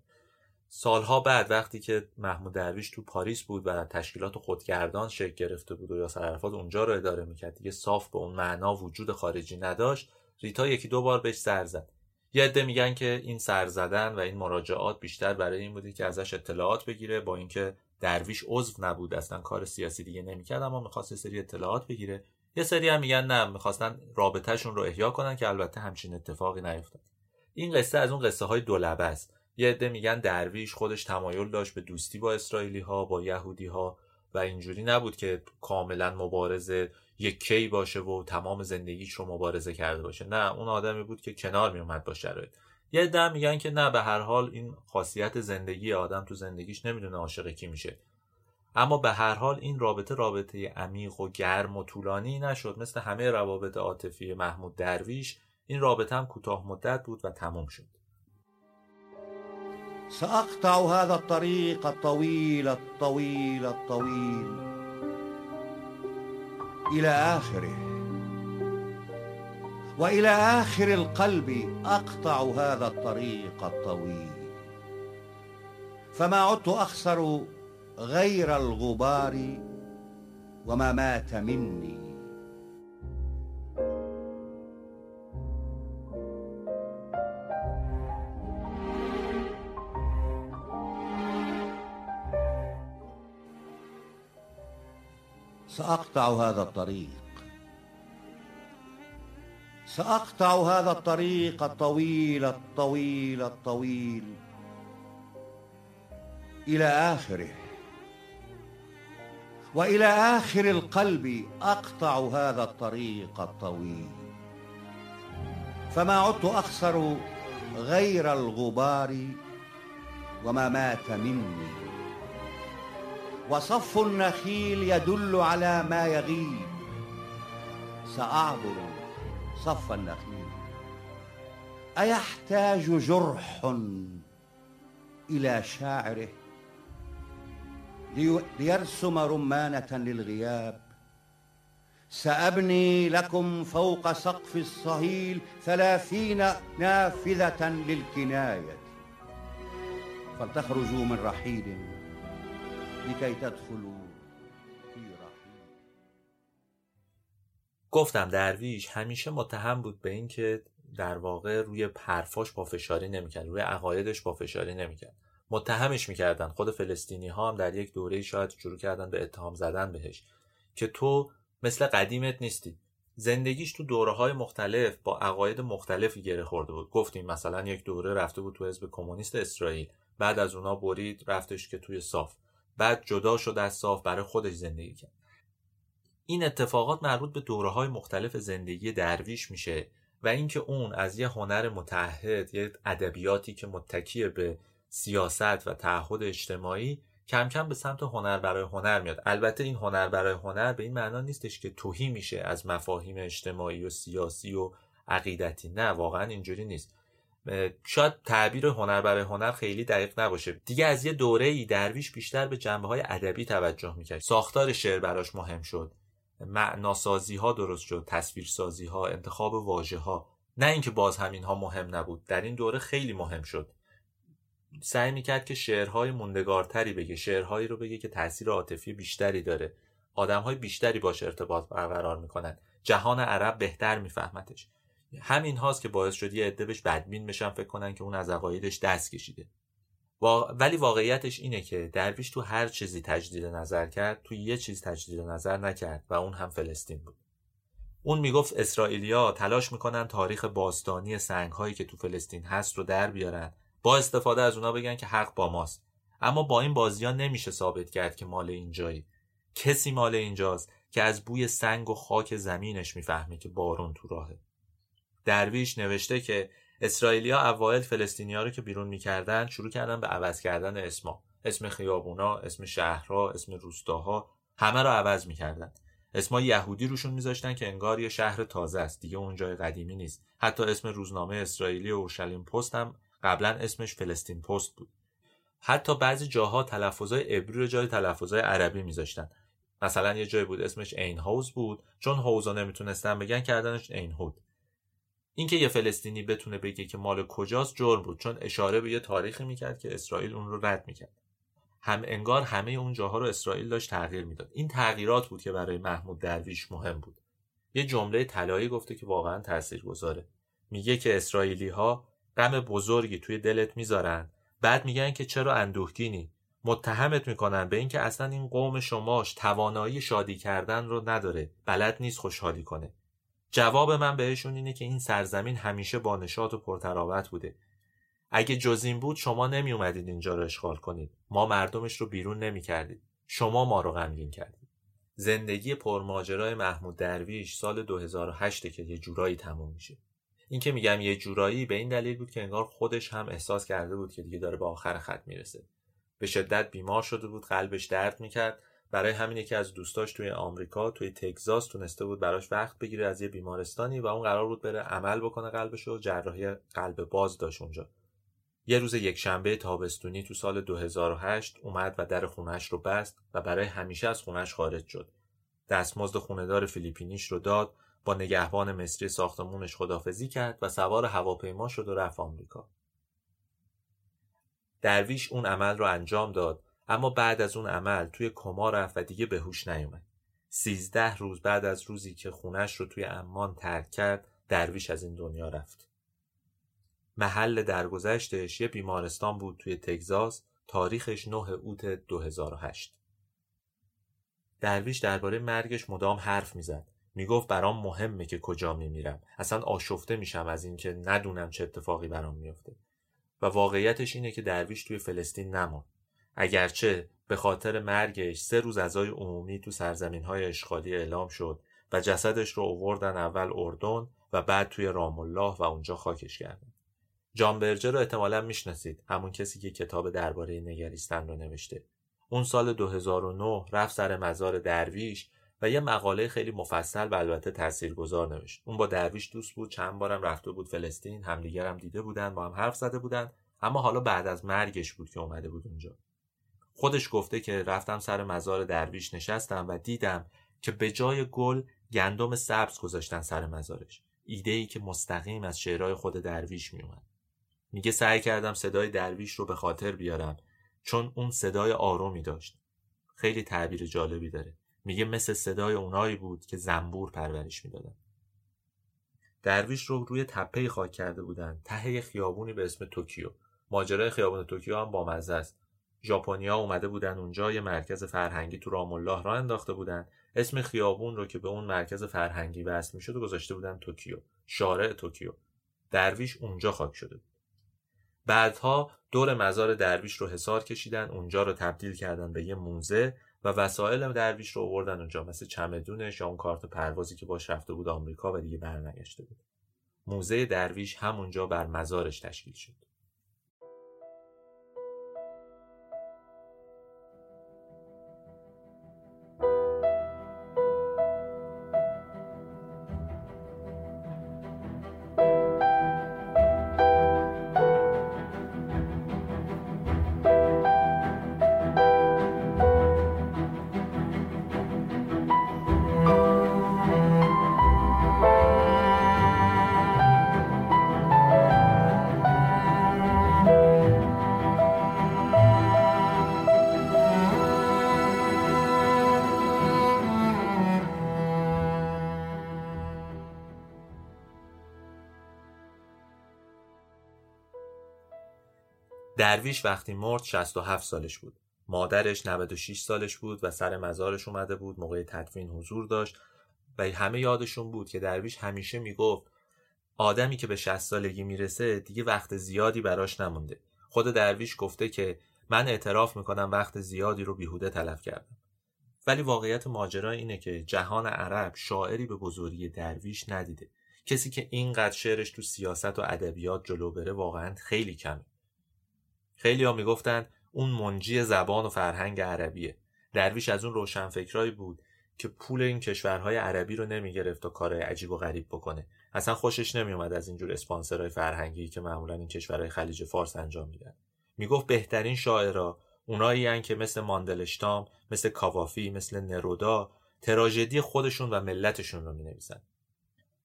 سالها بعد وقتی که محمود درویش تو پاریس بود و تشکیلات خودگردان شکل گرفته بود و یاسر عرفات اونجا رو اداره میکرد، دیگه صاف به اون معنا وجود خارجی نداشت، ریتا یکی دو بار بهش سر زد. یه عده میگن که این سر زدن و این مراجعات بیشتر برای این بوده که ازش اطلاعات بگیره، با اینکه درویش عضو نبود، اصلا کار سیاسی دیگه نمیکرد، اما میخواست یه سری اطلاعات بگیره. یه سری هم میگن نه، میخواستن رابطهشون رو احیا کنن که البته همچین اتفاقی نیفتاد. این قصه از اون قصه های دولبه است. یه عده میگن درویش خودش تمایل داشت به دوستی با اسرائیلی ها، با یهودی ها و اینجوری نبود که کاملا مبارزه یک کی باشه و تمام زندگیش رو مبارزه کرده باشه. نه، اون آدمی بود که کنار میومد با شرایط. یه عده میگن که نه، به هر حال این خاصیت زندگی آدم تو زندگیش نمیدونه عاشق کی میشه. اما به هر حال این رابطه رابطه عمیق و گرم و طولانی نشد. مثل همه روابط عاطفی محمود درویش این رابطه هم کوتاه مدت بود و تمام شد. سأقطع هذا الطريق الطويل الطويل الطويل إلى آخره وإلى آخر القلب أقطع هذا الطريق الطويل فما عدت أخسر غير الغبار وما مات مني. سأقطع هذا الطريق سأقطع هذا الطريق الطويل الطويل الطويل إلى آخره وإلى آخر القلب أقطع هذا الطريق الطويل فما عدت أخسر غير الغبار وما مات مني وصف النخيل يدل على ما يغيب سأعبر صف النخيل أيحتاج جرح إلى شاعره ليرسم رمانة للغياب سأبني لكم فوق سقف الصهيل ثلاثين نافذة للكناية فلتخرجوا من رحيل لكي تدخلوا في رحيل. گفتم درویش همیشه متهم بود به این که در واقع روی حرفاش پافشاری نمیکرد، روی عقایدش پافشاری نمیکرد، متهمش میکردن. خود فلسطینی ها هم در یک دوره شاید شروع کردن به اتهام زدن بهش که تو مثل قدیمت نیستی. زندگیش تو دوره‌های مختلف با عقاید مختلفی گره خورده بود. گفتیم مثلا یک دوره رفته بود تو حزب کمونیست اسرائیل، بعد از اونا برید رفتش که توی صاف، بعد جدا شد از صاف برای خودش زندگی کرد. این اتفاقات مربوط به دوره‌های مختلف زندگی درویش میشه و اینکه اون از یه هنر متعهد، یه ادبیاتی که متکی به سیاست و تعهد اجتماعی، کم کم به سمت هنر برای هنر میاد. البته این هنر برای هنر به این معنا نیستش که توهی میشه از مفاهیم اجتماعی و سیاسی و عقیدتی، نه واقعا اینجوری نیست. شاید تعبیر هنر برای هنر خیلی دقیق نباشه دیگه. از یه دوره‌ای درویش بیشتر به جنبه‌های ادبی توجه میکرد، ساختار شعر براش مهم شد، معناسازی ها درست شد، تصویرسازی ها، انتخاب واژه ها. نه اینکه باز همین ها مهم نبود، در این دوره خیلی مهم شد. سعی میکرد که شعرهای موندگارتری بگه، شعرهایی رو بگه که تأثیر عاطفی بیشتری داره، آدمهای بیشتری باش ارتباط برقرار میکنن، جهان عرب بهتر میفهمتش. همین هاست که باعث شد یه عده بهش بدبین بشن، فکر کنن که اون از عقایدش دست کشیده. ولی واقعیتش اینه که درویش تو هر چیزی تجدید نظر کرد، تو یه چیز تجدید نظر نکرد و اون هم فلسطین بود. اون میگفت اسرائیلیا تلاش میکنن تاریخ باستانی سنگهایی که تو فلسطین هست رو در بیارن، با استفاده از اونا بگن که حق با ماست. اما با این بازی‌ها نمیشه ثابت کرد که مال اینجایی. کسی مال اینجاست که از بوی سنگ و خاک زمینش میفهمه که بارون تو راهه. درویش نوشته که اسرائیلیا اوایل فلسطینی‌ها رو که بیرون می‌کردن شروع کردن به عوض کردن اسما. اسم خیابونا، اسم شهرها، اسم روستاها، همه رو عوض می‌کردن. اسما یهودی روشون می‌ذاشتن که انگار یه شهر تازه است، دیگه اون جای قدیمی نیست. حتی اسم روزنامه اسرائیلی اورشلیم پست هم قبلا اسمش فلسطین پست بود. حتی بعضی جاها تلفظای عبری رو جای تلفظای عربی می‌ذاشتن. مثلا یه جای بود اسمش عین هاوز بود، چون هاوزا نمی‌تونستن بگن کردنش عین هود. اینکه یه فلسطینی بتونه بگه که مال کجاست جرم بود، چون اشاره به یه تاریخی میکرد که اسرائیل اون رو رد میکرد. هم انگار همه اون جاها رو اسرائیل داشت تغییر میداد. این تغییرات بود که برای محمود درویش مهم بود. یه جمله طلایی گفته که واقعا تاثیرگذاره. میگه که اسرائیلی‌ها غم بزرگی توی دلت میذارن، بعد میگن که چرا اندوهگینی، متهمت میکنن به اینکه اصلا این قوم شماش توانایی شادی کردن رو نداره، بلد نیست خوشحالی کنه. جواب من بهشون اینه که این سرزمین همیشه با نشاط و پرتراوت بوده. اگه جز این بود شما نمی اومدید اینجا رو اشغال کنید. ما مردمش رو بیرون نمی کردید. شما ما رو غمگین کردید. زندگی پرماجرای محمود درویش سال دو هزار و هشت که یه جورایی تموم میشه. این که میگم یه جورایی به این دلیل بود که انگار خودش هم احساس کرده بود که دیگه داره به آخر خط میرسه. به شدت بیمار شده بود، قلبش درد میکرد. برای همین یکی از دوستاش توی آمریکا، توی تگزاس تونسته بود براش وقت بگیره از یه بیمارستانی و اون قرار بود بره عمل بکنه قلبشو، جراحی قلب باز داشت اونجا. یه روز یک شنبه تابستونی تو سال دو هزار و هشت اومد و در خونه‌اش رو بست و برای همیشه از خونه‌اش خارج شد. دستمزد خونه‌دار فیلیپینیش رو داد، با نگهبان مصری ساختمونش خدافزی کرد و سوار هواپیما شد و رفت آمریکا. درویش اون عمل رو انجام داد، اما بعد از اون عمل توی کما رفت و دیگه به هوش نیومد. سیزده روز بعد از روزی که خونش رو توی عمان ترک کرد، درویش از این دنیا رفت. محل درگذشتش یه بیمارستان بود توی تگزاس، تاریخش نه اوت دو هزار و هشت. درویش درباره مرگش مدام حرف میزد. میگفت برام مهمه که کجا میمیرم. اصلا آشفته میشم از این که ندونم چه اتفاقی برام میفته. و واقعیتش اینه که درویش توی فلسطین نموند. اگرچه به خاطر مرگش سه روز عزای عمومی تو سرزمین‌های اشغالی اعلام شد و جسدش رو آوردن اول اردن و بعد توی رام الله و اونجا خاکش کردن. جان برجر رو احتمالاً میشناسید، همون کسی که کتاب درباره نگریستن رو نوشته. اون سال دو هزار و نه رفت سر مزار درویش و یه مقاله خیلی مفصل و البته تاثیرگذار نوشت. اون با درویش دوست بود، چند بارم رفته بود فلسطین، همدیگر هم دیده بودن، با هم حرف زده بودن، اما حالا بعد از مرگش بود که اومده بود اونجا. خودش گفته که رفتم سر مزار درویش نشستم و دیدم که به جای گل گندم سبز گذاشتن سر مزارش. ایده‌ای که مستقیم از شعرهای خود درویش میومد. میگه سعی کردم صدای درویش رو به خاطر بیارم چون اون صدای آرومی داشت. خیلی تعبیر جالبی داره. میگه مثل صدای اونایی بود که زنبور پرورش میدادن. درویش رو روی تپه خاک کرده بودن ته خیابونی به اسم توکیو. ماجرای خیابون توکیو هم بامزه است. ژاپنیا اومده بودن اونجا یه مرکز فرهنگی تو رام الله را انداخته بودن. اسم خیابون رو که به اون مرکز فرهنگی وصل میشد گذاشته بودن توکیو، شارع توکیو. درویش اونجا خاک شده بود. بعدها دور مزار درویش رو حصار کشیدن، اونجا رو تبدیل کردن به یه موزه و وسایل درویش رو آوردن اونجا، مثل چمدونش یا اون کارت پروازی که باش رفته بود آمریکا و دیگه برنگشته بود. موزه درویش همونجا بر مزارش تشکیل شد. درویش وقتی مرد شصت و هفت سالش بود. مادرش نود و شش سالش بود و سر مزارش اومده بود، موقع تدفین حضور داشت و همه یادشون بود که درویش همیشه میگفت آدمی که به شصت سالگی میرسه دیگه وقت زیادی براش نمونده. خود درویش گفته که من اعتراف میکنم وقت زیادی رو بیهوده تلف کردم. ولی واقعیت ماجرا اینه که جهان عرب شاعری به بزرگی درویش ندیده. کسی که اینقدر شعرش تو سیاست و ادبیات جلو بره واقعا خیلی کمه. خیلی ها میگفتن اون منجی زبان و فرهنگ عربیه. درویش از اون روشنفکرایی بود که پول این کشورهای عربی رو نمیگرفت و کارهای عجیب و غریب بکنه. اصلا خوشش نمیومد از اینجور اسپانسرهای فرهنگی که معمولا این کشورهای خلیج فارس انجام میدن. میگفت بهترین شاعرها اونایی ان که مثل ماندلشتام، مثل کاوافی، مثل نرودا تراژدی خودشون و ملتشون رو مینویسن.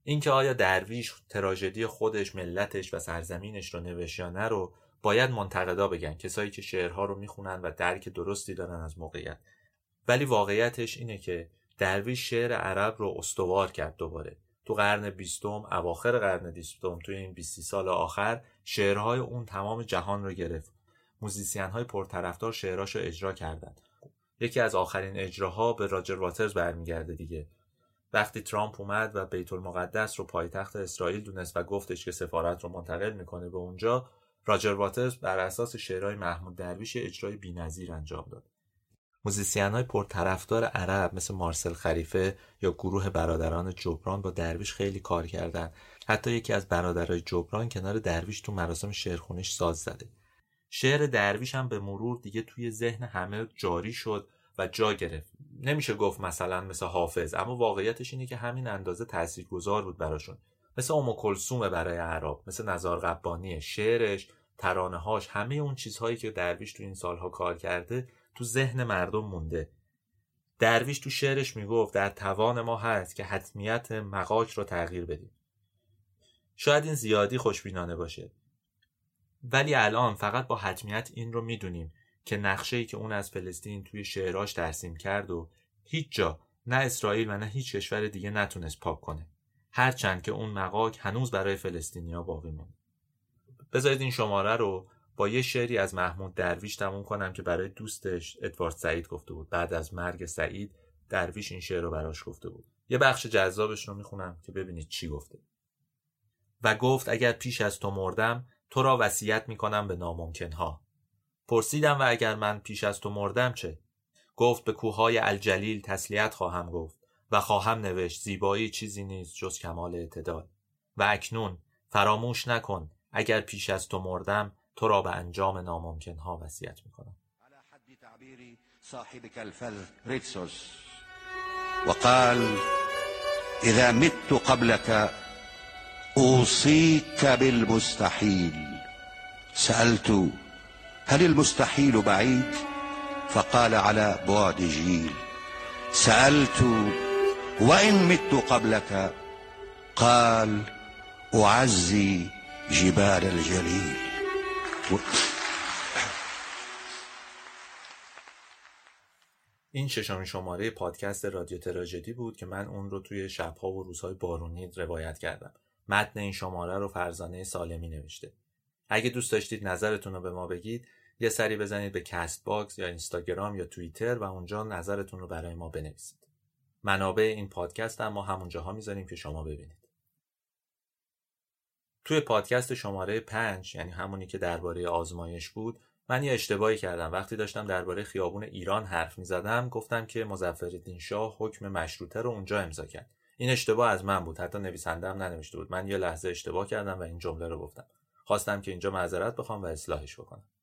اینکه آیا درویش تراژدی خودش، ملتش و سرزمینش رو نوشت یا نه رو باید منتقدا بگن، کسایی که شعرها رو میخونن و درک درستی دارن از موقعیت. ولی واقعیتش اینه که درویش شعر عرب رو استوار کرد دوباره. تو قرن بیستم، اواخر قرن بیستم، توی این بیست سال آخر شعرهای اون تمام جهان رو گرفت. موزیسین‌های پرطرفدار شعرهاش رو اجرا کردن. یکی از آخرین اجراها به راجر واترز برمیگرده دیگه. وقتی ترامپ اومد و بیت المقدس رو پایتخت اسرائیل دونست و گفتش که سفارت رو منتقل میکنه به اونجا، راجر واترز بر اساس شعرهای محمود درویش اجرای بی‌نظیر انجام داد. موزیسین‌های پرطرفدار عرب مثل مارسل خریفه یا گروه برادران جبران با درویش خیلی کار کردن. حتی یکی از برادرای جبران کنار درویش تو مراسم شعرخونیش ساز زده. شعر درویش هم به مرور دیگه توی ذهن همه جاری شد و جا گرفت. نمیشه گفت مثلا مثل حافظ، اما واقعیتش اینه که همین اندازه تاثیرگذار بود براشون. مثل اومو کلسوم برای عرب، مثل نزار قبانی، شعرش، ترانه‌هاش، همه اون چیزهایی که درویش تو این سالها کار کرده تو ذهن مردم مونده. درویش تو شعرش میگفت در توان ما هست که حتمیت مغاک رو تغییر بدیم. شاید این زیادی خوشبینانه باشه، ولی الان فقط با حتمیت این رو میدونیم که نقشه‌ای که اون از فلسطین توی شعراش ترسیم کرد و هیچ جا، نه اسرائیل و نه هیچ کشور دیگه نتونست پاک کنه. هرچند که اون مغاک هنوز برای فلسطینیا باقی مونده. بذارید این شماره رو با یه شعری از محمود درویش تموم کنم که برای دوستش ادوارد سعید گفته بود. بعد از مرگ سعید درویش این شعر رو براش گفته بود. یه بخش جذابش رو میخونم که ببینید چی گفته. و گفت اگر پیش از تو مردم تو را وصیت میکنم به ناممکنها. پرسیدم و اگر من پیش از تو مردم چه؟ گفت به کوههای الجلیل تسلیت خواهم گفت و خواهم نوشت زیبایی چیزی نیست جز کمال اعتدال. و اکنون فراموش نکن اگر پیش از تو مردم تو را به انجام ناممکن ها وصیت میکنم. على حد تعبیری صاحبك الفلريتسوس وقال اذا مت قبلك اوصيك بالمستحيل سألت هل المستحيل بعيد فقال على بعد جيل سألت وإن مت قبلك قال أعزي جبال الجليل. این ششمین شماره پادکست رادیو تراژدی بود که من اون رو توی شب‌ها و روزهای بارونی روایت کردم. متن این شماره رو فرزانه سالمی نوشته. اگه دوست داشتید نظرتون رو به ما بگید، یه سری بزنید به کست باکس یا اینستاگرام یا توییتر و اونجا نظرتون رو برای ما بنویسید. منابع این پادکست هم ما همونجاها میذاریم که شما ببینید. توی پادکست شماره پنج، یعنی همونی که درباره آزمایش بود، من یه اشتباهی کردم. وقتی داشتم درباره خیابون ایران حرف میزدم گفتم که مظفرالدین شاه حکم مشروطه رو اونجا امضا کرد. این اشتباه از من بود، حتی نویسنده هم ننوشته بود. من یه لحظه اشتباه کردم و این جمله رو گفتم. خواستم که اینجا معذرت بخوام و اصلاحش بکنم.